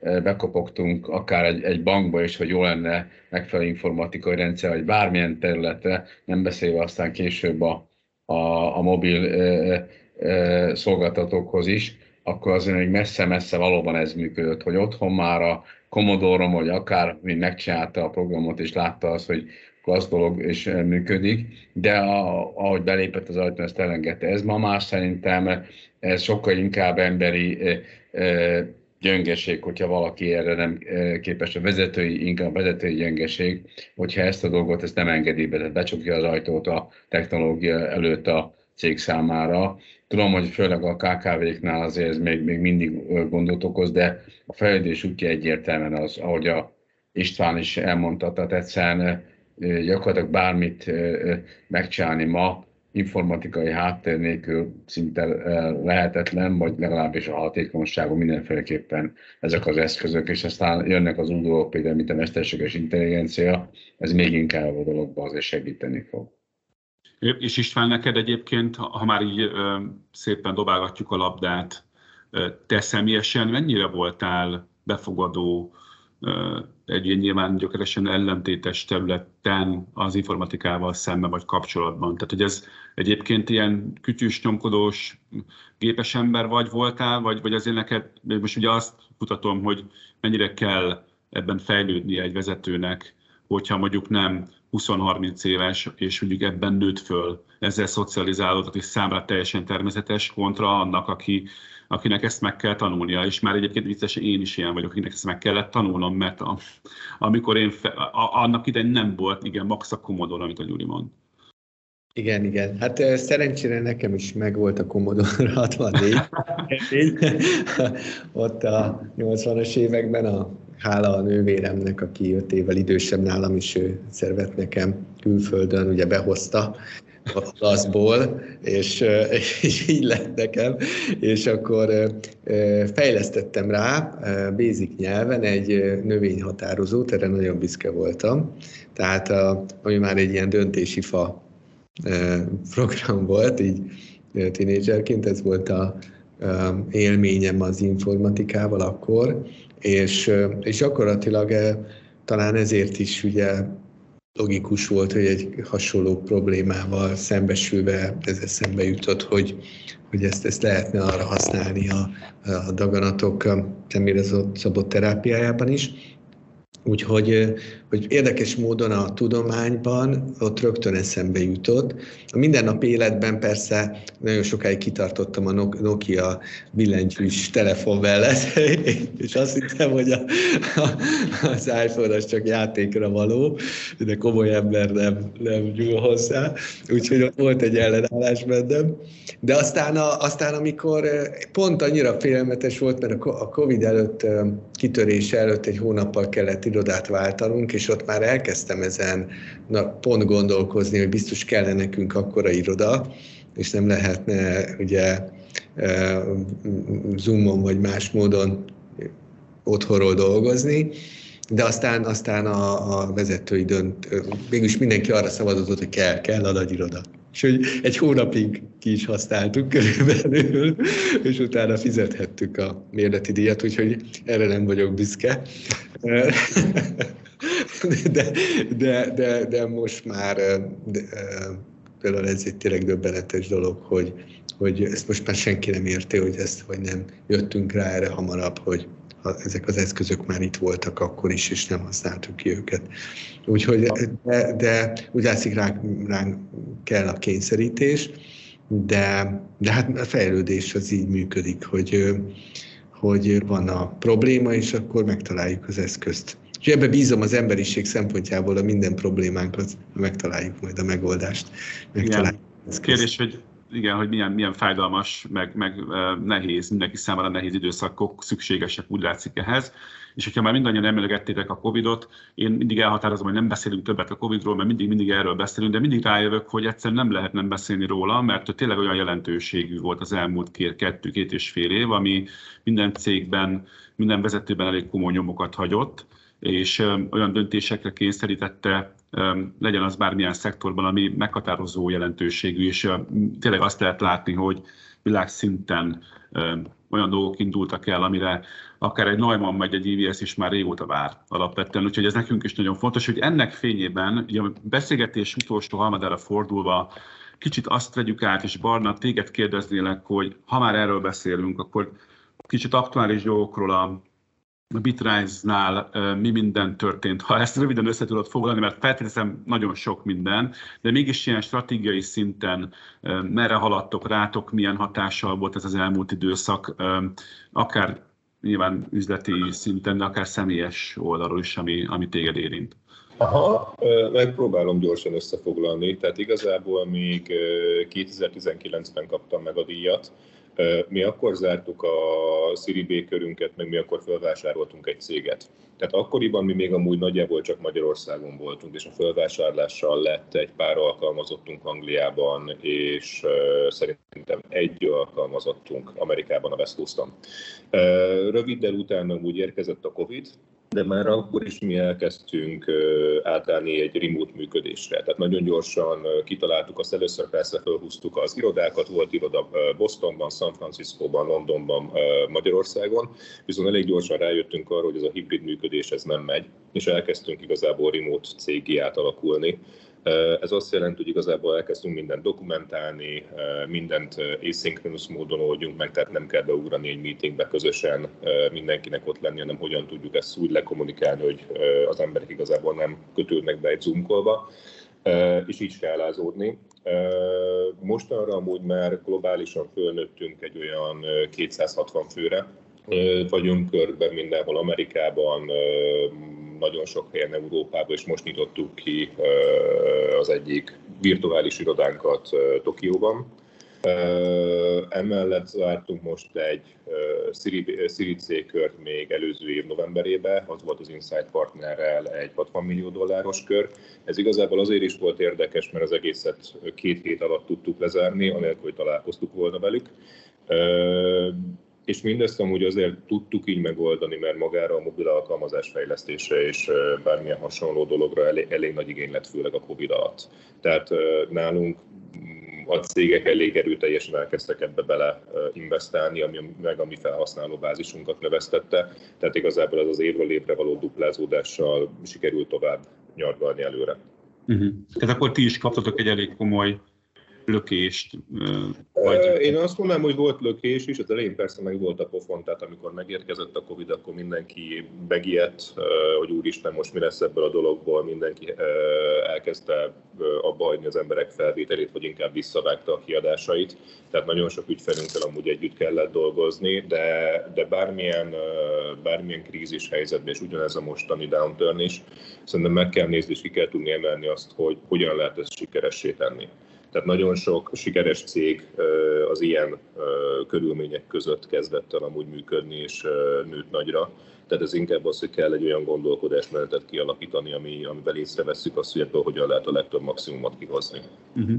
bekopogtunk akár egy, egy bankba is, hogy jó lenne megfelelő informatikai rendszer, vagy bármilyen területre, nem beszélve aztán később a, a, a mobil e, e, szolgáltatókhoz is, akkor azért még messze-messze valóban ez működött, hogy otthon már a Commodore-om, vagy akár mint megcsinálta a programot, és látta azt, hogy klassz dolog és működik, de a, ahogy belépett az ajtón, ezt elengedte. Ez ma már szerintem ez sokkal inkább emberi e, e, gyengeség, hogyha valaki erre nem képes, a vezetői, inkább vezetői gyengeség, hogyha ezt a dolgot ezt nem engedi be, tehát becsukja az ajtót a technológia előtt a cég számára. Tudom, hogy főleg a ká ká véknál azért ez még, még mindig gondot okoz, de a fejlődés útja egyértelműen az, ahogy a István is elmondta, tehát egyszerűen gyakorlatilag bármit megcsinálni ma, informatikai háttér nélkül szinte lehetetlen, vagy legalábbis a hatékonysága mindenféleképpen ezek az eszközök, és aztán jönnek az új dolgok, például mint a mesterséges intelligencia, ez még inkább a dologban azért segíteni fog. És István, neked egyébként, ha már így szépen dobálgatjuk a labdát, te személyesen mennyire voltál befogadó egy ilyen nyilván gyökeresen ellentétes területen az informatikával szemben vagy kapcsolatban? Tehát, hogy ez egyébként ilyen kütyűs, nyomkodós, gépes ember vagy voltál, vagy, vagy azért neked, most ugye azt mutatom, hogy mennyire kell ebben fejlődnie egy vezetőnek, hogyha mondjuk nem húsz-harminc éves, és mondjuk ebben nőtt föl, ezzel szocializálódott, és számra teljesen természetes, kontra annak, aki, akinek ezt meg kell tanulnia. És már egyébként vicces, én is ilyen vagyok, akinek ezt meg kellett tanulnom, mert a, amikor én, fe, a, annak idején nem volt, igen, max a Commodore, amit a Gyuri mond. Igen, igen. Hát szerencsére nekem is megvolt a Commodore hatvannégy. Ott a nyolcvanas években a hála a nővéremnek, aki öt évvel idősebb nálam, is ő szervett nekem külföldön, ugye behozta a klaszból, és, és így lett nekem, és akkor fejlesztettem rá basic nyelven egy növényhatározót, erre nagyon büszke voltam, tehát a, ami már egy ilyen döntési fa program volt, így tínédzserként ez volt a élményem az informatikával akkor, és, és gyakorlatilag talán ezért is ugye logikus volt, hogy egy hasonló problémával szembesülve ez eszembe jutott, hogy, hogy ezt, ezt lehetne arra használni a, a daganatok személyrezott szabott terápiájában is. Úgyhogy hogy érdekes módon a tudományban ott rögtön eszembe jutott. A mindennapi életben persze nagyon sokáig kitartottam a Nokia billentyűs telefon mellett, és azt hittem, hogy a, a, az iPhone az csak játékra való, de komoly ember nem, nem nyúl hozzá, úgyhogy ott volt egy ellenállás bennem. De aztán, a, aztán amikor pont annyira félelmetes volt, mert a Covid előtt, kitörése előtt egy hónappal kellett irodát váltanunk, és ott már elkezdtem ezen na, pont gondolkozni, hogy biztos kellene nekünk akkora iroda, és nem lehetne ugye Zoomon vagy más módon otthonról dolgozni, de aztán, aztán a, a vezetői dönt, mégis mindenki arra szavazott, hogy kell, kell a nagy iroda. És hogy egy hónapig ki is használtuk körülbelül, és utána fizethettük a mérleti díjat, úgyhogy erre nem vagyok büszke. De, de, de, de most már de, például ez egy tényleg döbbenetes dolog, hogy, hogy ezt most már senki nem érti, hogy ezt vagy nem jöttünk rá erre hamarabb, hogy ezek az eszközök már itt voltak akkor is, és nem használtuk ki őket. Úgyhogy, de, de úgy látszik, ránk, ránk kell a kényszerítés, de, de hát a fejlődés az így működik, hogy, hogy van a probléma, és akkor megtaláljuk az eszközt. És ebbe bízom az emberiség szempontjából, a minden problémánkat megtaláljuk majd a megoldást. Megtaláljuk igen. Az kérdés, hogy igen, hogy milyen, milyen fájdalmas, meg, meg nehéz, mindenki számára nehéz időszakok szükségesek, úgy látszik ehhez. És hogyha már mindannyian emlegettétek a Covidot, én mindig elhatározom, hogy nem beszélünk többet a Covidról, mert mindig, mindig erről beszélünk, de mindig rájövök, hogy egyszerűen nem lehet nem beszélni róla, mert tényleg olyan jelentőségű volt az elmúlt kettő-két és fél év, ami minden cégben, minden vezetőben elég komoly nyomokat hagyott, és olyan döntésekre kényszerítette, legyen az bármilyen szektorban, ami meghatározó jelentőségű, és tényleg azt lehet látni, hogy világszinten olyan dolgok indultak el, amire akár egy Neumann vagy egy é vé es is már régóta vár alapvetően, úgyhogy ez nekünk is nagyon fontos, hogy ennek fényében, ugye a beszélgetés utolsó harmadára fordulva, kicsit azt vegyük át, és Barna, téged kérdeznélek, hogy ha már erről beszélünk, akkor kicsit aktuális dolgokról a A Bitrise-nál mi minden történt, ha ezt röviden össze tudod foglalni, mert feltételezem nagyon sok minden, de mégis ilyen stratégiai szinten merre haladtok, rátok milyen hatással volt ez az elmúlt időszak, akár nyilván üzleti szinten, de akár személyes oldalról is, ami, ami téged érint. Aha, megpróbálom gyorsan összefoglalni. Tehát igazából még kétezer-tizenkilencben kaptam meg a díjat. Mi akkor zártuk a Series B körünket, meg mi akkor felvásároltunk egy céget. Tehát akkoriban mi még amúgy nagyjából csak Magyarországon voltunk, és a felvásárlással lett egy pár alkalmazottunk Angliában, és szerintem egy alkalmazottunk Amerikában, a West Coast-on. Röviddel utána úgy érkezett a Covid, de már akkor is mi elkezdtünk átállni egy remote működésre. Tehát nagyon gyorsan kitaláltuk azt, először persze felhúztuk az irodákat, volt iroda Bostonban, San Franciscoban, Londonban, Magyarországon, viszont elég gyorsan rájöttünk arra, hogy ez a hibrid működés ez nem megy, és elkezdtünk igazából remote céggé átalakulni. Ez azt jelenti, hogy igazából elkezdtünk mindent dokumentálni, mindent aszinkronus módon oldjunk meg, tehát nem kell beugrani egy meetingbe közösen, mindenkinek ott lenni, hanem hogyan tudjuk ezt úgy lekommunikálni, hogy az emberek igazából nem kötődnek be egy Zoom-kolba, és így skálázódni. Mostanra amúgy már globálisan fölnőttünk egy olyan kétszázhatvan főre, vagyunk körben mindenhol Amerikában, nagyon sok helyen Európában, és most nyitottuk ki az egyik virtuális irodánkat Tokióban. Emellett zártunk most egy Series C kört még előző év novemberében, az volt az Insight partnerrel egy hatvan millió dolláros kör. Ez igazából azért is volt érdekes, mert az egészet két hét alatt tudtuk lezárni, anélkül, hogy találkoztuk volna velük. És mindezt amúgy azért tudtuk így megoldani, mert magára a mobil alkalmazás fejlesztése és bármilyen hasonló dologra elég, elég nagy igény lett, főleg a Covid alatt. Tehát nálunk a cégek elég erőteljesen elkezdtek ebbe bele investálni, ami meg a mi felhasználó bázisunkat növesztette. Tehát igazából ez az évről évre való duplázódással sikerült tovább nyargalni előre. Uh-huh. Tehát akkor ti is kaptatok egy elég komoly lökést? Vagy... Én azt mondanám, hogy volt lökés is, az elején persze meg volt a pofon, tehát amikor megérkezett a Covid, akkor mindenki megijedt, hogy úristen, most mi lesz ebből a dologból, mindenki elkezdte abba hagyni az emberek felvételét, vagy inkább visszavágta a kiadásait, tehát nagyon sok ügyfelünkkel amúgy együtt kellett dolgozni, de, de bármilyen, bármilyen krízis helyzetben, és ugyanez a mostani downturn is, szerintem meg kell nézni, és ki kell tudni emelni azt, hogy hogyan lehet ezt sikeressé tenni. Tehát nagyon sok sikeres cég az ilyen körülmények között kezdett el amúgy működni, és nőtt nagyra. Tehát ez inkább az, hogy kell egy olyan gondolkodásmenetet kialakítani, ami, amivel észrevesszük azt, hogy ebből hogyan lehet a legtöbb maximumot kihozni. Uh-huh.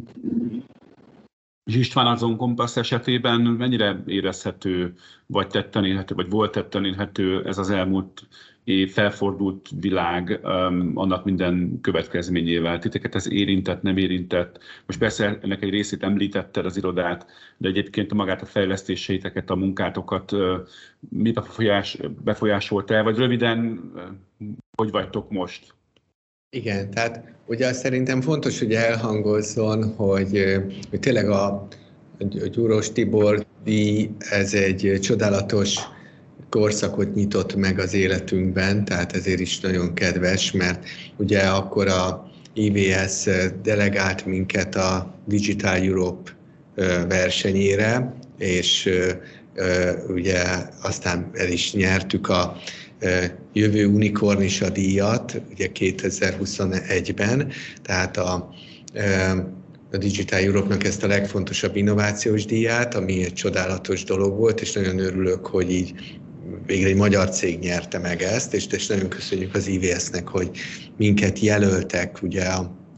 És István, az Oncompass esetében mennyire érezhető, vagy tetten érhető, vagy volt tetten érhető ez az elmúlt év, felfordult világ um, annak minden következményével? Titeket ez érintett, nem érintett? Most persze ennek egy részét említetted, az irodát, de egyébként magát a fejlesztéseiteket, a munkátokat uh, mi befolyás, befolyásolt el, vagy röviden, uh, hogy vagytok most? Igen, tehát ugye szerintem fontos, hogy elhangozzon, hogy, hogy tényleg a, a Gyurós Tibor díj, ez egy csodálatos korszakot nyitott meg az életünkben, tehát ezért is nagyon kedves, mert ugye akkor a E V S delegált minket a Digital Europe versenyére, és ugye aztán el is nyertük a Jövő unikornisa díjat, ugye kétezer-huszonegyben, tehát a, a Digital Europe-nak ezt a legfontosabb innovációs díját, ami egy csodálatos dolog volt, és nagyon örülök, hogy így végre egy magyar cég nyerte meg ezt, és, és nagyon köszönjük az E V S-nek, hogy minket jelöltek ugye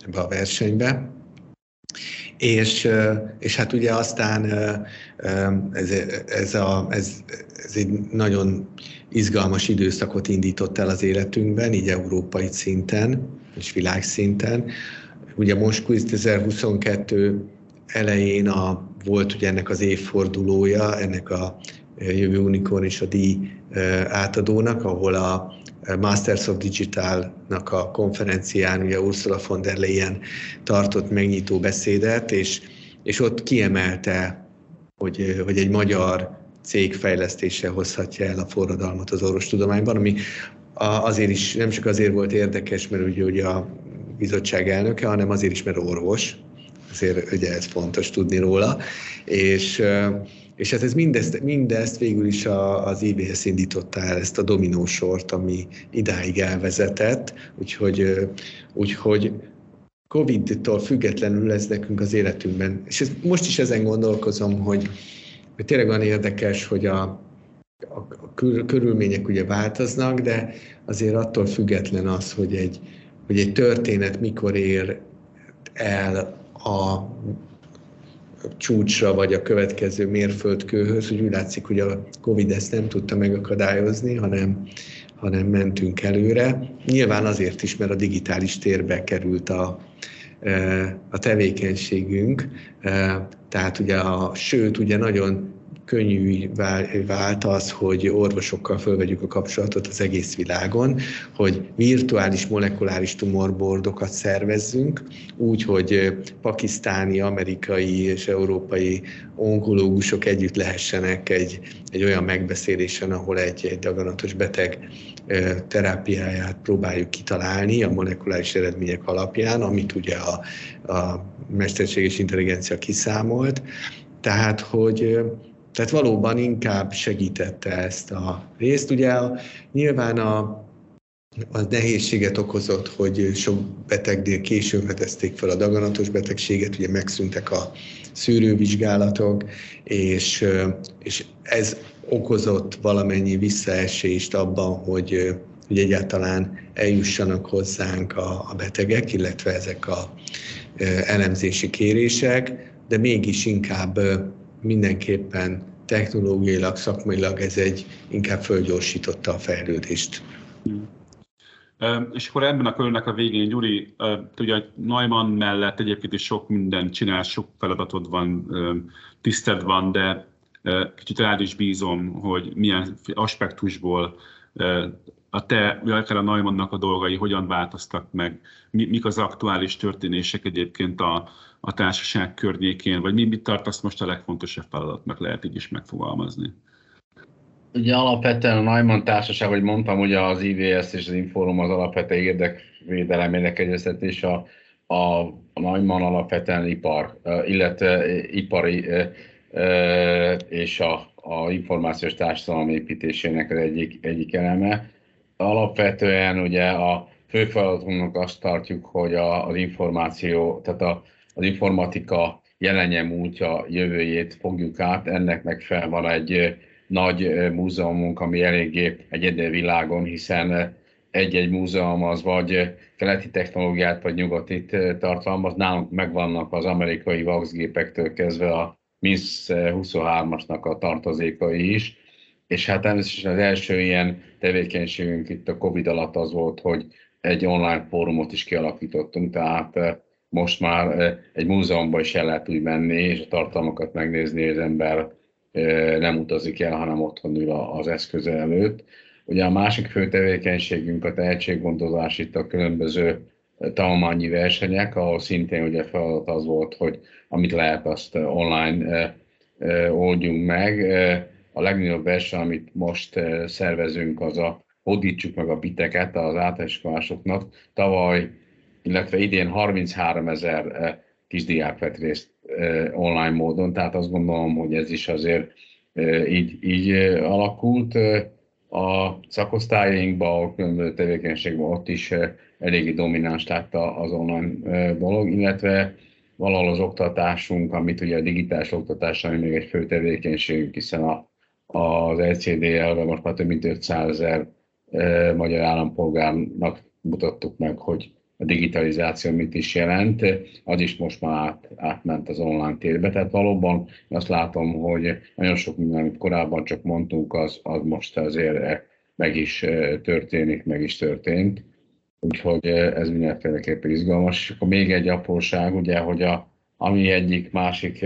ebbe a versenybe. És, és hát ugye aztán ez, ez, a, ez, ez egy nagyon izgalmas időszakot indított el az életünkben, így európai szinten és világszinten. Ugye most kétezer-huszonkettő elején a, volt ugye ennek az évfordulója, ennek a Jövő unikornisa díj átadónak, ahol a Masters of Digital-nak a konferencián ugye Ursula von der Leyen tartott megnyitó beszédet, és, és ott kiemelte, hogy, hogy egy magyar cég fejlesztése hozhatja el a forradalmat az orvostudományban, ami azért is, nem csak azért volt érdekes, mert ugye, ugye a bizottság elnöke, hanem azért is, mert orvos, azért ugye ez fontos tudni róla, és És hát ez mindezt, mindezt végül is a, az é vé es indította el, ezt a dominósort, ami idáig elvezetett, úgyhogy, úgyhogy Covid-tól függetlenül ez nekünk az életünkben. És ez, most is ezen gondolkozom, hogy, hogy tényleg olyan érdekes, hogy a, a, a körülmények ugye változnak, de azért attól független az, hogy egy, hogy egy történet mikor ér el a csúcsra, vagy a következő mérföldkőhöz, úgy látszik, hogy a Covid ezt nem tudta megakadályozni, hanem, hanem mentünk előre. Nyilván azért is, mert a digitális térbe került a, a tevékenységünk, tehát ugye a, sőt, ugye nagyon könnyű vált az, hogy orvosokkal fölvegyük a kapcsolatot az egész világon, hogy virtuális molekuláris tumorbordokat szervezzünk, úgy, hogy pakisztáni, amerikai és európai onkológusok együtt lehessenek egy, egy olyan megbeszélésen, ahol egy, egy daganatos beteg terápiáját próbáljuk kitalálni a molekuláris eredmények alapján, amit ugye a, a mesterséges intelligencia kiszámolt. Tehát, hogy Tehát valóban inkább segítette ezt a részt. Ugye a, nyilván a, a nehézséget okozott, hogy sok betegnél későn fedezték fel a daganatos betegséget, ugye megszűntek a szűrővizsgálatok, és, és ez okozott valamennyi visszaesést abban, hogy, hogy egyáltalán eljussanak hozzánk a, a betegek, illetve ezek az elemzési kérések, de mégis inkább mindenképpen technológiailag, szakmailag ez egy inkább fölgyorsította a fejlődést. És akkor ebben a körülnek a végén, Gyuri, ugye Neumann mellett egyébként is sok mindent csinál, sok feladatod van, tiszted van, de kicsit rád is bízom, hogy milyen aspektusból a te, vagy akár a Neumannnak a dolgai hogyan változtak meg, mik az aktuális történések egyébként a a társaság környékén, vagy mi, mit tartasz most a legfontosabb feladatnak, lehet így is megfogalmazni? Ugye alapvetően a Neumann Társaság, ahogy mondtam, ugye az i vé es és az Inforum az alapvetően érdekvédelem, érdekegyeztetés, a, a, a Neumann alapvetően ipar, illetve ipari és a, a információs társadalom építésének az egyik, egyik eleme. Alapvetően ugye a fő feladatunknak azt tartjuk, hogy a, az információ, tehát a az informatika jelenje, múltja, jövőjét fogjuk át, ennek meg fel van egy nagy múzeumunk, ami eléggé egyedül világon, hiszen egy-egy múzeum az vagy keleti technológiát, vagy nyugatit tartalmaz, nálunk megvannak az amerikai vaxgépektől kezdve a MINSZ huszonhármasnak a tartozékai is, és hát természetesen az első ilyen tevékenységünk itt a Covid alatt az volt, hogy egy online fórumot is kialakítottunk, tehát most már egy múzeumban is el lehet úgy menni, és a tartalmakat megnézni, hogy az ember nem utazik el, hanem otthon ül az eszköz előtt. Ugye a másik fő tevékenységünk a tehetséggondozás, itt a különböző tanulmányi versenyek, ahol szintén ugye feladat az volt, hogy amit lehet, azt online oldjunk meg. A legnagyobb verseny, amit most szervezünk, az a hódítsuk meg a biteket az általánosoknak. Tavaly, illetve idén harminchárom ezer kisdiák vett részt online módon, tehát azt gondolom, hogy ez is azért így, így alakult. A szakosztályainkban, a különböző tevékenységben ott is eléggé domináns lett az online dolog, illetve valahol az oktatásunk, amit ugye a digitális oktatás, ami még egy fő tevékenységünk, hiszen a, az é cé dé el-ben most már több mint ötszázezer magyar állampolgárnak mutattuk meg, hogy a digitalizáció mit is jelent, az is most már át, átment az online térbe. Tehát valóban azt látom, hogy nagyon sok minden, amit korábban csak mondtunk, az, az most azért meg is történik, meg is történt. Úgyhogy ez mindenféleképpen izgalmas. És akkor még egy apróság, ugye, hogy a, ami egyik másik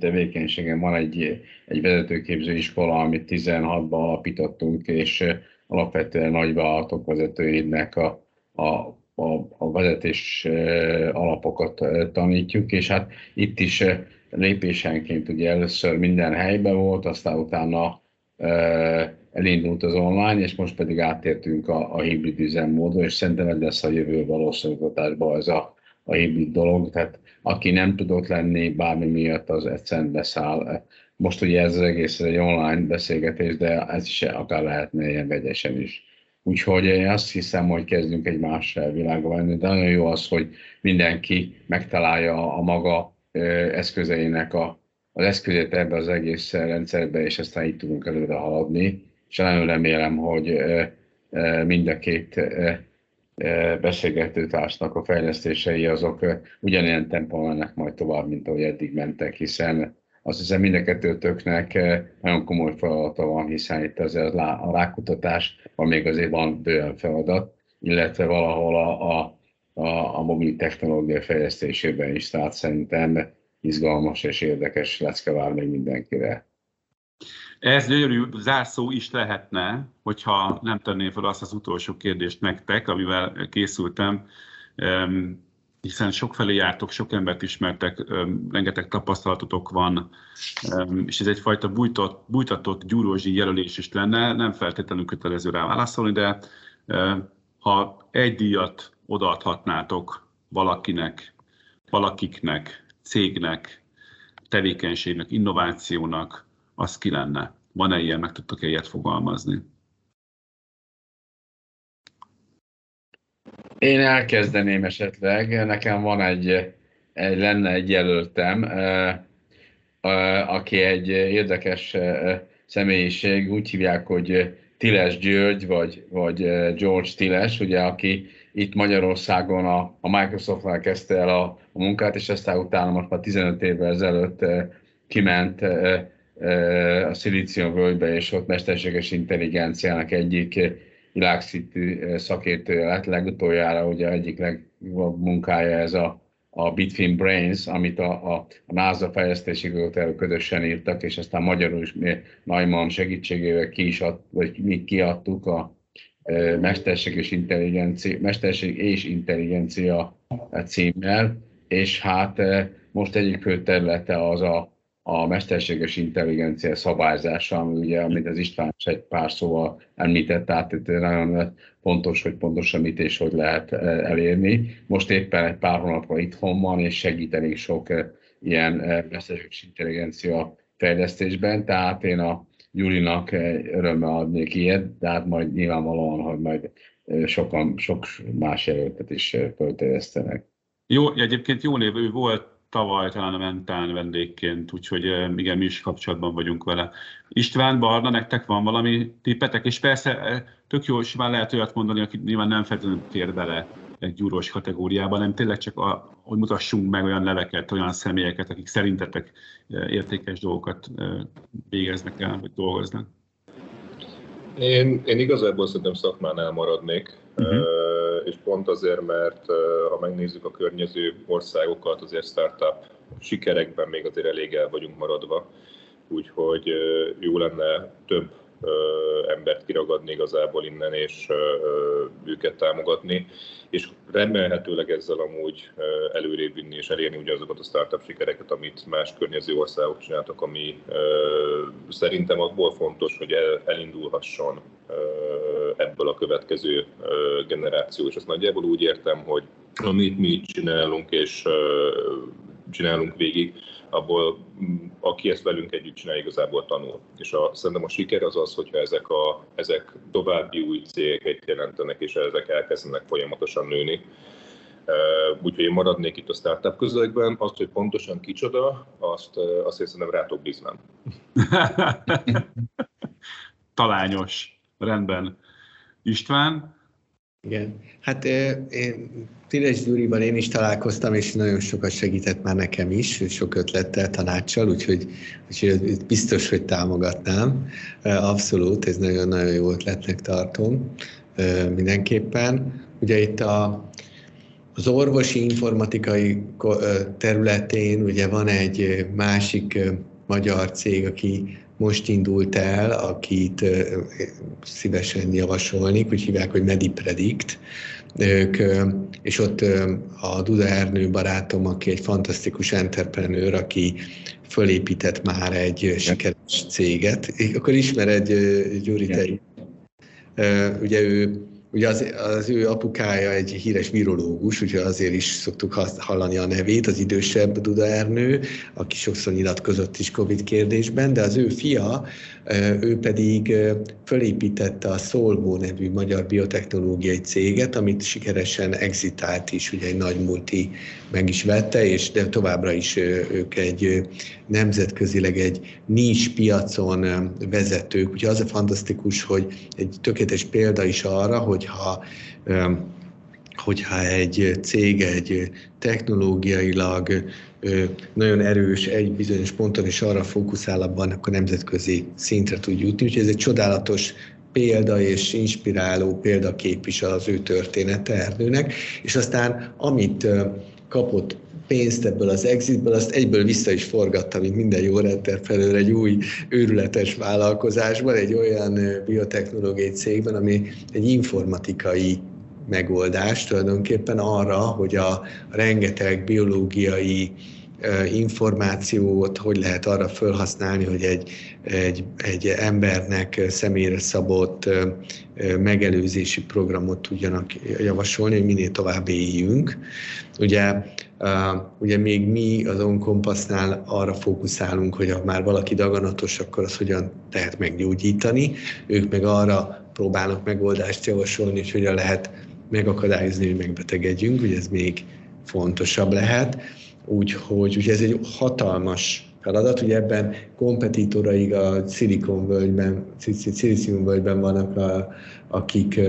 tevékenységen van egy, egy vezetőképző iskola, amit tizenhatban alapítottunk, és alapvetően nagyvállalatok vezetőinek a A, a, a vezetés alapokat tanítjuk, és hát itt is lépésenként ugye először minden helyben volt, aztán utána elindult az online, és most pedig áttértünk a, a hibrid üzemmódon, és szerintem ez lesz a jövő valószínűleg ez a, épp dolog, tehát aki nem tudott lenni bármi miatt, az egyszerűen beszáll. Most ugye ez az egész egy online beszélgetés, de ez is akár lehetne ilyen vegyesen is. Úgyhogy én azt hiszem, hogy kezdünk egy más világba lenni, de nagyon jó az, hogy mindenki megtalálja a maga eszközeinek a, az eszközét ebbe az egész rendszerbe, és aztán így tudunk előre haladni. És nagyon remélem, hogy mind a két beszélgetőtársnak a fejlesztései azok ugyanilyen tempóban mennek majd tovább, mint ahogy eddig mentek, hiszen azt hiszem mind a kettőtöknek nagyon komoly feladata van, hiszen itt azért a rákutatás, van még azért van bőven feladat, illetve valahol a, a, a, a mobil technológia fejlesztésében is, tehát szerintem izgalmas és érdekes lecke vár még mindenkire. Ez gyönyörű zárszó is lehetne, hogyha nem tenném fel azt az utolsó kérdést nektek, amivel készültem, hiszen sokfelé jártok, sok embert ismertek, rengeteg tapasztalatotok van, és ez egyfajta bújtott, bújtatott gyúrózsi jelölés is lenne, nem feltétlenül kötelező rá válaszolni, de ha egy díjat odaadhatnátok valakinek, valakiknek, cégnek, tevékenységnek, innovációnak, az ki lenne? Van-e ilyen, meg tudtok-e ilyet fogalmazni? Én elkezdeném esetleg, nekem van egy, egy lenne egy jelöltem, aki egy érdekes személyiség, úgy hívják, hogy Tíles György, vagy, vagy George Tíles, ugye, aki itt Magyarországon a, a Microsoftnál kezdte el a, a munkát, és aztán utána most már tizenöt évvel ezelőtt kiment a Silicon völgybe, és ott mesterséges intelligenciának egyik világszintű szakértője lett. Legutoljára ugye egyik legjobb munkája ez a, a Bitfin Brains, amit a, a, a NASA fejlesztési igazgatójával közösen írtak, és aztán magyarul is Neumann segítségével ki is ad, vagy mi kiadtuk a e, mesterséges intelligencia, mesterség és intelligencia címmel, és hát e, most egyik fő területe az a a mesterséges intelligencia szabályzása, ami ugye, amit az István is egy pár szóval említett, tehát itt nagyon fontos, hogy pontosan mit és hogy lehet elérni. Most éppen egy pár hónapra itthon van, és segíteni sok ilyen mesterséges intelligencia fejlesztésben, tehát én a Gyurinak örömmel adnék ilyet, de hát majd nyilvánvalóan, hogy majd sokan, sok más jelöltet is fölterjesztenek. Jó, egyébként jó névű volt tavaly talán a Mentán vendégként, úgyhogy igen, mi is kapcsolatban vagyunk vele. István, Barna, nektek van valami tippetek? És persze tök jó, simán lehet olyat mondani, aki nyilván nem feltétlenül tér bele egy gyúrós kategóriában, hanem tényleg csak, a, hogy mutassunk meg olyan neveket, olyan személyeket, akik szerintetek értékes dolgokat végeznek el, vagy dolgoznak. Én, én igazából szerintem szakmánál maradnék, uh-huh. és pont azért, mert ha megnézzük a környező országokat, azért startup sikerekben még azért elég el vagyunk maradva, úgyhogy jó lenne több embert kiragadni igazából innen, és őket támogatni, és remélhetőleg ezzel amúgy előrébb vinni és elérni ugyanazokat a startup sikereket, amit más környező országok csináltak, ami szerintem abból fontos, hogy elindulhasson ebből a következő generáció, és ezt nagyjából úgy értem, hogy amit mi csinálunk és csinálunk végig, abból aki ezt velünk együtt csinál, igazából tanul. És a, szerintem a siker az az, hogyha ezek, a, ezek további új cégeket jelentenek, és ezek elkezdenek folyamatosan nőni. Úgyhogy én maradnék itt a startup közegben. Azt, hogy pontosan kicsoda, azt, azt én szerintem rátok bíznám. Talányos. Rendben. István? Igen. Hát én Tíles Gyurival én is találkoztam, és nagyon sokat segített már nekem is, sok ötlettel, tanácssal, úgyhogy, úgyhogy biztos, hogy támogatnám. Abszolút, ez nagyon-nagyon jó ötletnek tartom mindenképpen. Ugye itt a, az orvosi informatikai területén ugye van egy másik magyar cég, aki most indult el, akit szívesen javasolnék, úgy hívják, hogy Medipredikt, ők, és ott a Duda Ernő barátom, aki egy fantasztikus entreprenőr, aki fölépített már egy sikeres céget. Akkor ismered, Gyuri, te. Ugye ő Ugye az, az ő apukája egy híres virológus, úgyhogy azért is szoktuk hallani a nevét, az idősebb Duda Ernő, aki sokszor nyilatkozott is Covid kérdésben, de az ő fia, ő pedig fölépítette a Solvo nevű magyar biotechnológiai céget, amit sikeresen exitált is, ugye egy nagy multi meg is vette, és de továbbra is ők egy nemzetközileg egy nis piacon vezetők. Ugye az a fantasztikus, hogy egy tökéletes példa is arra, hogy Hogyha, hogyha egy cég egy technológiailag nagyon erős egy bizonyos ponton és arra fókuszál, abban akkor nemzetközi szintre tud jutni. Úgyhogy ez egy csodálatos példa és inspiráló példakép is az ő története Ernőnek. És aztán amit kapott pénzt ebből az exitből, azt egyből vissza is forgatta, mint minden jó rendterfelőr egy új őrületes vállalkozásban, egy olyan biotechnológiai cégben, ami egy informatikai megoldás tulajdonképpen arra, hogy a rengeteg biológiai információt hogy lehet arra felhasználni, hogy egy, egy, egy embernek személyre szabott megelőzési programot tudjanak javasolni, hogy minél tovább éljünk. Ugye, ugye még mi az Oncompassnál arra fókuszálunk, hogy ha már valaki daganatos, akkor az hogyan lehet meggyógyítani. Ők meg arra próbálnak megoldást javasolni, hogy hogyan lehet megakadályozni, hogy megbetegedjünk, hogy ez még fontosabb lehet. Úgyhogy ugye ez egy hatalmas feladat, ugye ebben kompetitóraig a Silicon völgyben, Silicon völgyben vannak, a, akik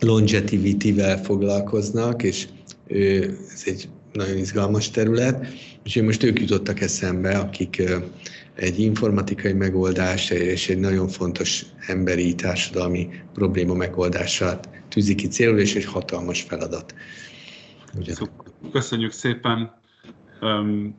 longevity-vel foglalkoznak, és ez egy nagyon izgalmas terület, úgyhogy most ők jutottak eszembe, akik egy informatikai megoldás és egy nagyon fontos emberi társadalmi probléma megoldását tűzik ki célul, és egy hatalmas feladat. Ugye? Köszönjük szépen um,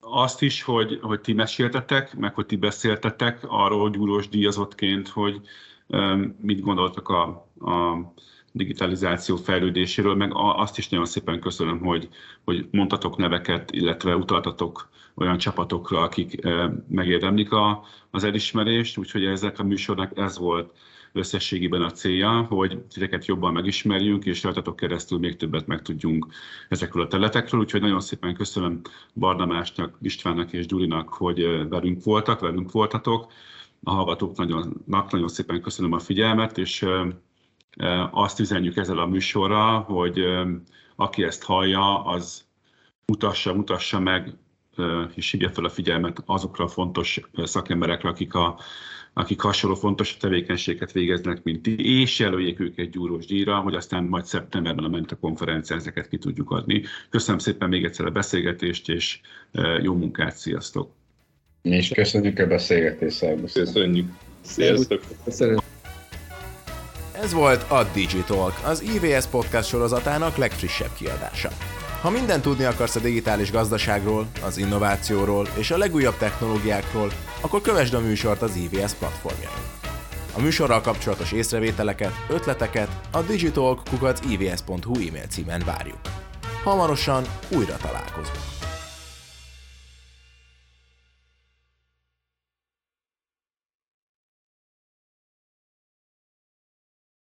azt is, hogy, hogy ti meséltetek, meg hogy ti beszéltetek arról Gyurós díjazottként, hogy um, mit gondoltak a, a digitalizáció fejlődéséről, meg azt is nagyon szépen köszönöm, hogy, hogy mondtatok neveket, illetve utaltatok olyan csapatokra, akik um, megérdemlik a, az elismerést, úgyhogy ezek a műsornak ez volt összességében a célja, hogy titeket jobban megismerjünk, és rajtatok keresztül még többet megtudjunk ezekről a területekről. Úgyhogy nagyon szépen köszönöm Barnabásnak, Istvánnak és Gyurinak, hogy velünk voltak, velünk voltatok. A hallgatóknak nagyon, nagyon szépen köszönöm a figyelmet, és azt üzenjük ezzel a műsorral, hogy aki ezt hallja, az mutassa, mutassa meg, és hívja fel a figyelmet azokra a fontos szakemberekre, akik a akik hasonló fontos tevékenységet végeznek, mint ti, és jelöljék őket Gyurós díjra, hogy aztán majd szeptemberben a Menta konferencia ezeket ki tudjuk adni. Köszönöm szépen még egyszer a beszélgetést, és jó munkát, sziasztok! És köszönjük a beszélgetést, szervusz! Köszönjük! Sziasztok! Köszönöm. Ez volt a Digitalk, az i vé es podcast sorozatának legfrissebb kiadása. Ha mindent tudni akarsz a digitális gazdaságról, az innovációról és a legújabb technológiákról, akkor kövesd a műsort az i vé es platformján. A műsorral kapcsolatos észrevételeket, ötleteket a digitalk kukac i v s pont hu e-mail címen várjuk. Hamarosan újra találkozunk!